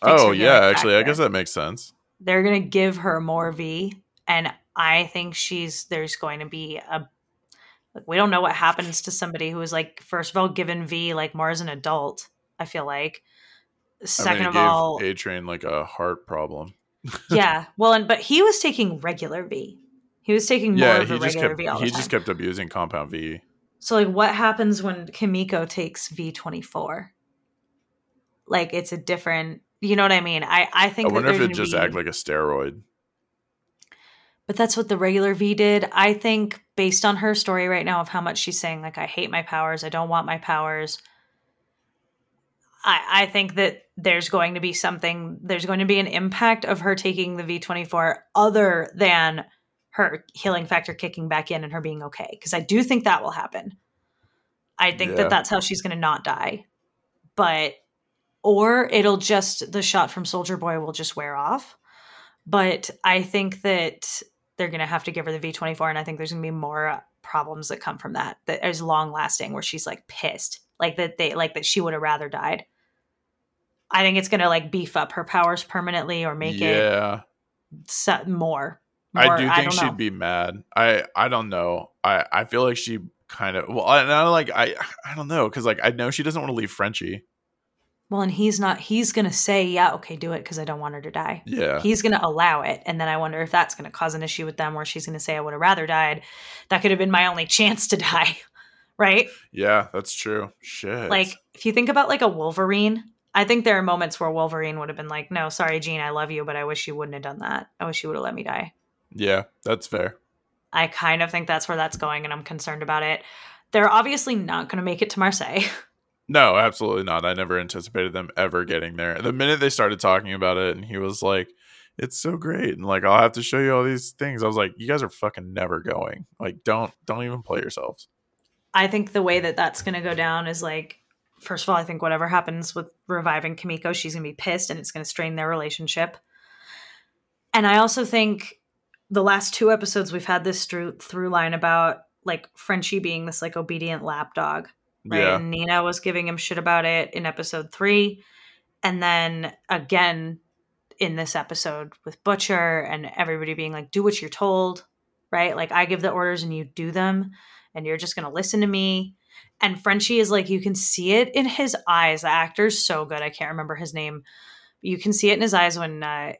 Oh yeah. Actually, I guess that makes sense. They're going to give her more V, and I think she's, there's going to be a, like, we don't know what happens to somebody who is like, first of all, given V, like more as an adult, I feel like. Second I mean, of all, A-Train like a heart problem. Yeah. Well, and, but he was taking regular V. He was taking more yeah, of a regular kept, V all the time. He just kept abusing Compound V. So like what happens when Kimiko takes V twenty-four? Like it's a different, you know what I mean? I, I think I wonder that if it just be... act like a steroid. But that's what the regular V did. I think based on her story right now of how much she's saying, like, I hate my powers. I don't want my powers. I, I think that there's going to be something, there's going to be an impact of her taking the V twenty-four other than her healing factor kicking back in and her being okay. Because I do think that will happen. I think yeah. that that's how she's going to not die. But... or it'll just, the shot from Soldier Boy will just wear off. But I think that they're going to have to give her the V twenty-four. And I think there's going to be more problems that come from that. That is long lasting where she's like pissed. Like that they, like that she would have rather died. I think it's going to like beef up her powers permanently or make yeah. it so, more, more. I do think I don't she'd know. be mad. I, I don't know. I, I feel like she kind of, well, and I like, I, I don't know. Cause like, I know she doesn't want to leave Frenchie. Well, and he's not, he's going to say, yeah, okay, do it because I don't want her to die. Yeah. He's going to allow it. And then I wonder if that's going to cause an issue with them where she's going to say, I would have rather died. That could have been my only chance to die. Right? Yeah, that's true. Shit. Like, if you think about like a Wolverine, I think there are moments where Wolverine would have been like, no, sorry, Jean, I love you, but I wish you wouldn't have done that. I wish you would have let me die. Yeah, that's fair. I kind of think that's where that's going, and I'm concerned about it. They're obviously not going to make it to Marseille. No, absolutely not. I never anticipated them ever getting there. The minute they started talking about it and he was like, it's so great. And like, I'll have to show you all these things. I was like, you guys are fucking never going. Like, don't don't even play yourselves. I think the way that that's going to go down is like, first of all, I think whatever happens with reviving Kimiko, she's going to be pissed and it's going to strain their relationship. And I also think the last two episodes we've had this through, through line about like Frenchie being this like obedient lapdog. Right. Yeah. And Nina was giving him shit about it in episode three. And then again in this episode with Butcher and everybody being like, do what you're told. right? Like, I give the orders and you do them, and you're just going to listen to me. And Frenchie is like, you can see it in his eyes. The actor's so good. I can't remember his name. You can see it in his eyes when uh,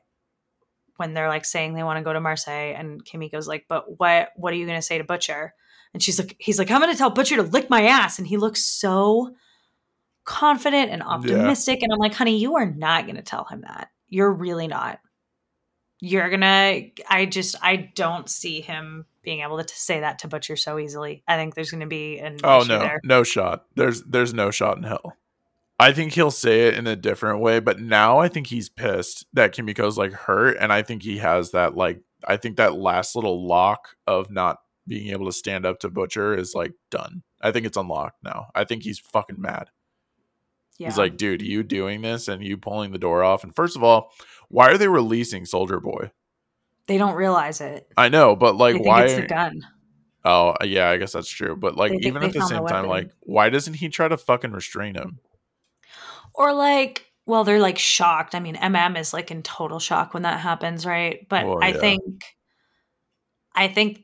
when they're like saying they want to go to Marseille, and Kimiko's like, but what what are you going to say to Butcher? And she's like, he's like, I'm going to tell Butcher to lick my ass. And he looks so confident and optimistic. Yeah. And I'm like, honey, you are not going to tell him that. You're really not. You're going to, I just, I don't see him being able to say that to Butcher so easily. I think there's going to be an Oh, issue no, there. no shot. There's, there's no shot in hell. I think he'll say it in a different way, but now I think he's pissed that Kimiko's like hurt. And I think he has that, like, I think that last little lock of not being able to stand up to Butcher is like done. I think it's unlocked now. I think he's fucking mad. Yeah. He's like, dude, you doing this and you pulling the door off. And first of all, why are they releasing Soldier Boy? They don't realize it. I know, but like, they think why? It's the gun. Oh, yeah, I guess that's true. But like, even at the same time, like, why doesn't he try to fucking restrain him? Or like, well, they're like shocked. I mean, M M is like in total shock when that happens, right? But well, I yeah. think, I think.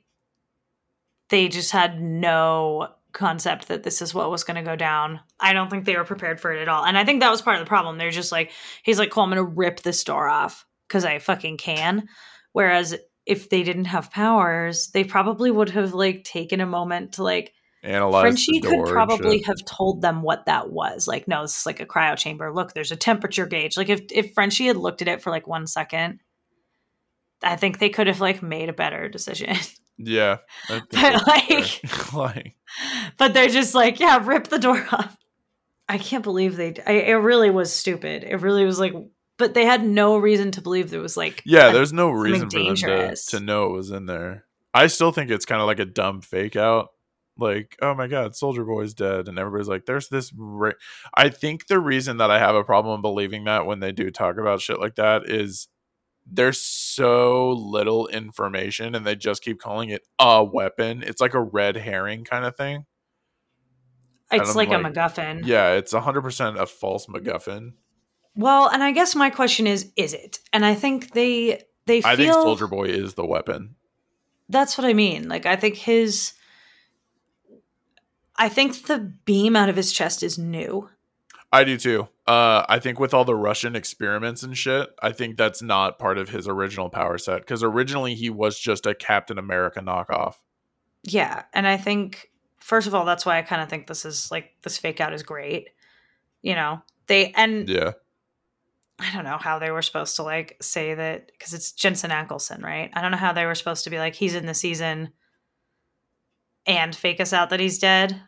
They just had no concept that this is what was going to go down. I don't think they were prepared for it at all. And I think that was part of the problem. They're just like, he's like, cool, I'm going to rip this door off because I fucking can. Whereas if they didn't have powers, they probably would have like taken a moment to like analyze. Frenchie could probably have told them what that was. Like, no, this is like a cryo chamber. Look, there's a temperature gauge. Like if, if Frenchie had looked at it for like one second, I think they could have like made a better decision. Yeah, but like, like, but they're just like, yeah, rip the door off. I can't believe they. I, it really was stupid. It really was like, but they had no reason to believe there was like. Yeah, a, there's no reason for them to, to know it was in there. I still think it's kind of like a dumb fake out. Like, oh my god, Soldier Boy's dead, and everybody's like, there's this. Ra-. I think the reason that I have a problem believing that when they do talk about shit like that is. There's so little information and they just keep calling it a weapon. It's like a red herring kind of thing. It's like, like a MacGuffin. Yeah, it's one hundred percent a false MacGuffin. Well, and I guess my question is, is it? And I think they they feel... I think Soldier Boy is the weapon. That's what I mean. Like, I think his... I think the beam out of his chest is new. I do too. Uh, I think with all the Russian experiments and shit, I think that's not part of his original power set. Because originally he was just a Captain America knockoff. Yeah. And I think, first of all, that's why I kind of think this is like, this fake out is great. You know, they, and yeah, I don't know how they were supposed to like say that, because it's Jensen Ackles, right? I don't know how they were supposed to be like, he's in the season and fake us out that he's dead.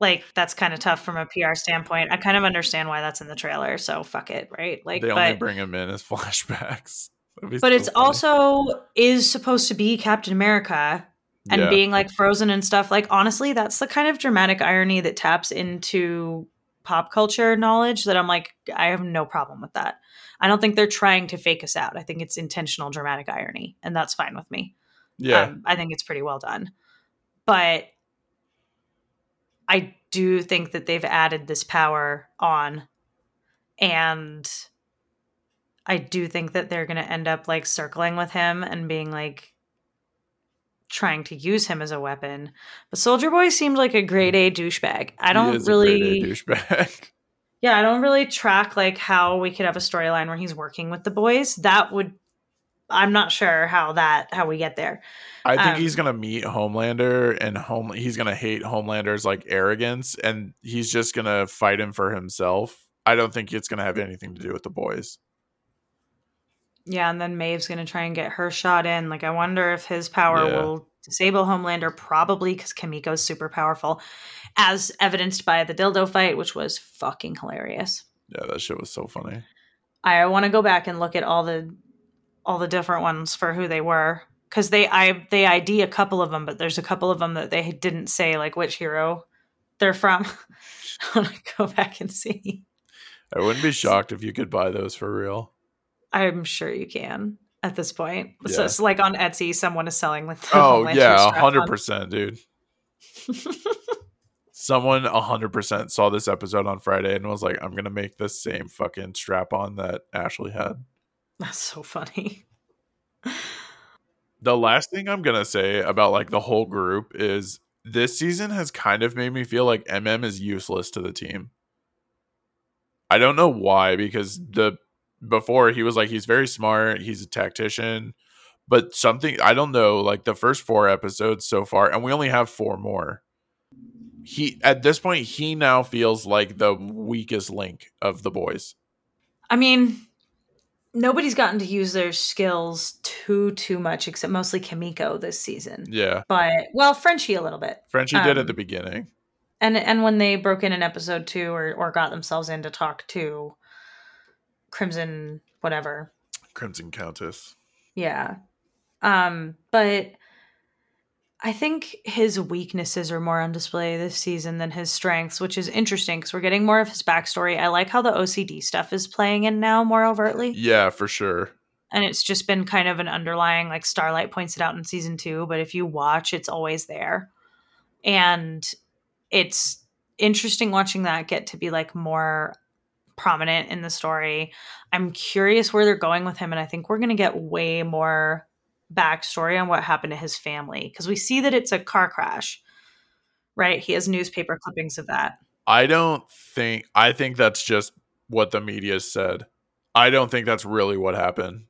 Like, that's kind of tough from a P R standpoint. I kind of understand why that's in the trailer, so fuck it, right? Like, they only but, bring him in as flashbacks. But so it's funny. Also is supposed to be Captain America and yeah. being, like, frozen and stuff. Like, honestly, that's the kind of dramatic irony that taps into pop culture knowledge that I'm like, I have no problem with that. I don't think they're trying to fake us out. I think it's intentional dramatic irony, and that's fine with me. Yeah. Um, I think it's pretty well done. But... I do think that they've added this power on, and I do think that they're going to end up like circling with him and being like trying to use him as a weapon. But Soldier Boy seemed like a grade A douchebag. I don't he is really a grade A douchebag. Yeah, I don't really track like how we could have a storyline where he's working with the boys. That would I'm not sure how that how we get there. I think um, he's gonna meet Homelander and home. He's gonna hate Homelander's like arrogance, and he's just gonna fight him for himself. I don't think it's gonna have anything to do with the boys. Yeah, and then Maeve's gonna try and get her shot in. Like, I wonder if his power yeah. will disable Homelander, probably because Kimiko's super powerful, as evidenced by the dildo fight, which was fucking hilarious. Yeah, that shit was so funny. I want to go back and look at all the. all the different ones for who they were. Cause they, I, they I D a couple of them, but there's a couple of them that they didn't say like which hero they're from. I'm going to go back and see. I wouldn't be shocked if you could buy those for real. I'm sure you can at this point. Yeah. So it's like on Etsy, someone is selling like, the oh yeah. A hundred percent, dude. Someone a hundred percent saw this episode on Friday and was like, I'm going to make the same fucking strap on that Ashley had. That's so funny. The last thing I'm gonna say about like the whole group is this season has kind of made me feel like M M is useless to the team. I don't know why, because the before he was like, he's very smart, he's a tactician, but something, I don't know, like the first four episodes so far, and we only have four more. He, at this point, he now feels like the weakest link of the boys. I mean, nobody's gotten to use their skills too, too much, except mostly Kimiko this season. Yeah. But, well, Frenchie a little bit. Frenchie um, did at the beginning. And and when they broke in in episode two or, or got themselves in to talk to Crimson, whatever. Crimson Countess. Yeah. Um, but... I think his weaknesses are more on display this season than his strengths, which is interesting because we're getting more of his backstory. I like how the O C D stuff is playing in now more overtly. Yeah, for sure. And it's just been kind of an underlying, like Starlight points it out in season two, but if you watch, it's always there. And it's interesting watching that get to be like more prominent in the story. I'm curious where they're going with him, and I think we're going to get way more backstory on what happened to his family, because we see that it's a car crash, right? He has newspaper clippings of that. I don't think I think that's just what the media said. I don't think that's really what happened.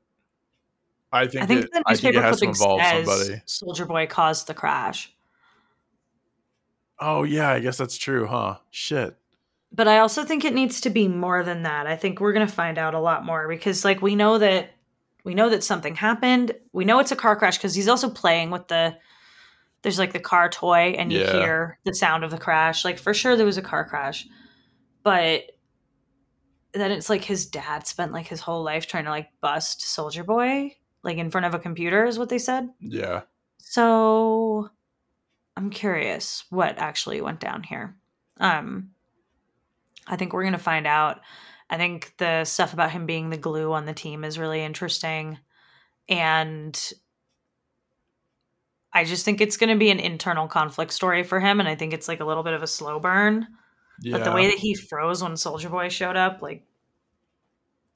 I think, I think it, the newspaper I think it has clippings to involve says somebody. Soldier Boy caused the crash. Oh yeah, I guess that's true, huh? Shit. But I also think it needs to be more than that. I think we're gonna find out a lot more, because like we know that We know that something happened. We know it's a car crash because he's also playing with the, there's like the car toy and you yeah. hear the sound of the crash. Like for sure there was a car crash, but then it's like his dad spent like his whole life trying to like bust Soldier Boy, like in front of a computer is what they said. Yeah. So I'm curious what actually went down here. Um, I think we're going to find out. I think the stuff about him being the glue on the team is really interesting. And I just think it's going to be an internal conflict story for him. And I think it's like a little bit of a slow burn. Yeah. But the way that he froze when Soldier Boy showed up, like,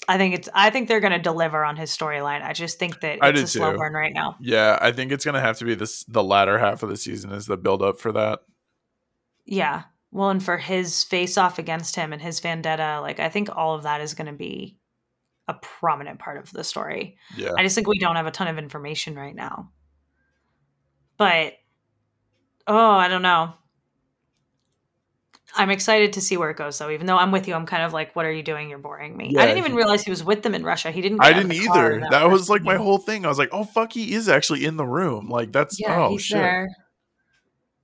I think it's, I think they're going to deliver on his storyline. I just think that it's a slow too. burn right now. Yeah. I think it's going to have to be this, the latter half of the season is the build up for that. Yeah. Well, and for his face-off against him and his vendetta, like I think all of that is going to be a prominent part of the story. Yeah. I just think we don't have a ton of information right now. But, oh, I don't know. I'm excited to see where it goes, though. Even though I'm with you, I'm kind of like, what are you doing? You're boring me. Yeah, I didn't even realize he was with them in Russia. He didn't. I didn't either. That, that was like my whole thing. I was like, oh, fuck, he is actually in the room. Like, that's, yeah, oh, shit. There.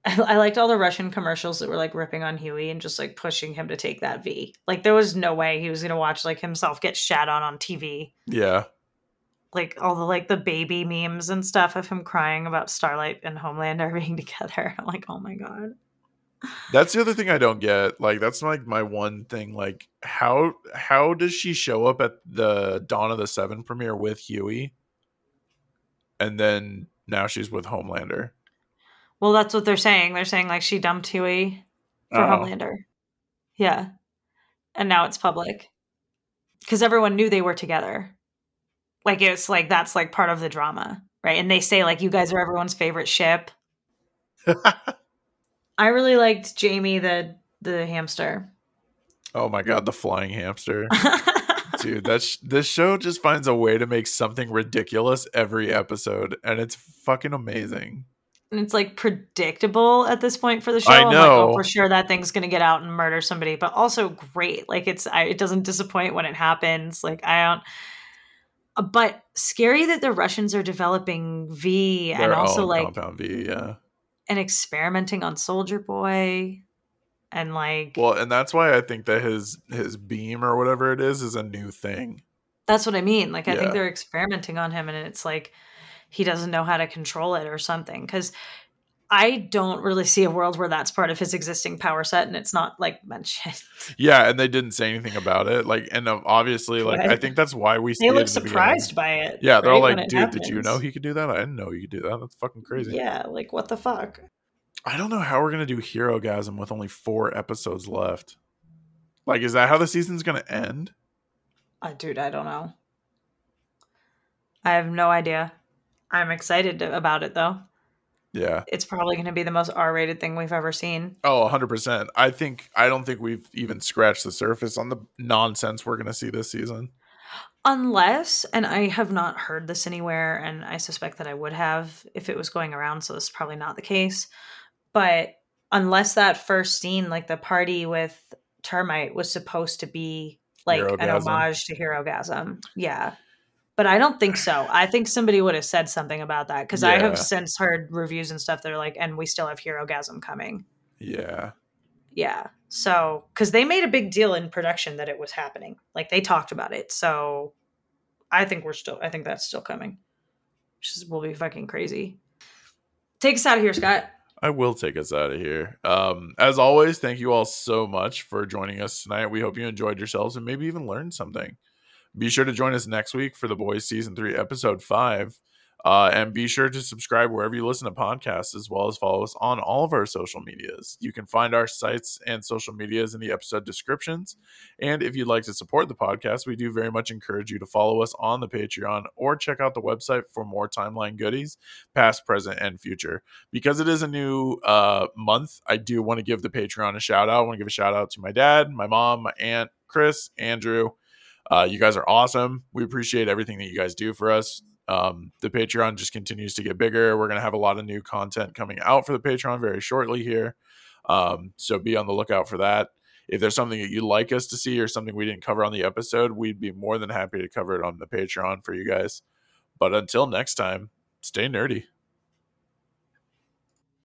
I liked all the Russian commercials that were like ripping on Hughie and just like pushing him to take that V. Like there was no way he was going to watch like himself get shat on on T V. Yeah. Like all the like the baby memes and stuff of him crying about Starlight and Homelander being together. I'm like, oh my God. That's the other thing I don't get. Like that's like my one thing. Like how how does she show up at the Dawn of the Seven premiere with Hughie? And then now she's with Homelander. Well, that's what they're saying. They're saying, like, she dumped Huey for oh. Homelander. Yeah. And now it's public. Because everyone knew they were together. Like, it's, like, that's, like, part of the drama, right? And they say, like, you guys are everyone's favorite ship. I really liked Jamie the the hamster. Oh, my God. The flying hamster. Dude, that's, this show just finds a way to make something ridiculous every episode. And it's fucking amazing. And it's like predictable at this point for the show. I know. I'm like, oh, for sure that thing's going to get out and murder somebody, but also great. Like it's, I, it doesn't disappoint when it happens. Like I don't, but scary that the Russians are developing V They're and also like Compound V, yeah, and experimenting on Soldier Boy and like, well, and that's why I think that his, his beam or whatever it is, is a new thing. That's what I mean. Like, I yeah. think they're experimenting on him and it's like, he doesn't know how to control it or something. Because I don't really see a world where that's part of his existing power set and it's not like mentioned. Yeah. And they didn't say anything about it. Like, and obviously like, right. I think that's why we see They look surprised by it. Yeah. They're right? all like, dude, happens. Did you know he could do that? I didn't know you could do that. That's fucking crazy. Yeah. Like what the fuck? I don't know how we're going to do Herogasm with only four episodes left. Like, is that how the season's going to end? Uh, dude, I don't know. I have no idea. I'm excited to, about it, though. Yeah. It's probably going to be the most R-rated thing we've ever seen. Oh, one hundred percent. I think I don't think we've even scratched the surface on the nonsense we're going to see this season. Unless, and I have not heard this anywhere, and I suspect that I would have if it was going around, so this is probably not the case. But unless that first scene, like the party with Termite, was supposed to be like Herogasm. An homage to Herogasm. Yeah. But I don't think so. I think somebody would have said something about that, because yeah. I have since heard reviews and stuff that are like, and we still have Herogasm coming. Yeah. Yeah. So, because they made a big deal in production that it was happening. Like, they talked about it. So I think we're still, I think that's still coming. Which is, will be fucking crazy. Take us out of here, Scott. I will take us out of here. Um, as always, thank you all so much for joining us tonight. We hope you enjoyed yourselves and maybe even learned something. Be sure to join us next week for The Boys Season three, Episode five. Uh, and be sure to subscribe wherever you listen to podcasts, as well as follow us on all of our social medias. You can find our sites and social medias in the episode descriptions. And if you'd like to support the podcast, we do very much encourage you to follow us on the Patreon or check out the website for more timeline goodies, past, present, and future. Because it is a new uh, month, I do want to give the Patreon a shout out. I want to give a shout out to my dad, my mom, my aunt, Chris, Andrew. Uh, you guys are awesome. We appreciate everything that you guys do for us. Um, the Patreon just continues to get bigger. We're going to have a lot of new content coming out for the Patreon very shortly here. Um, so be on the lookout for that. If there's something that you'd like us to see or something we didn't cover on the episode, we'd be more than happy to cover it on the Patreon for you guys. But until next time, stay nerdy.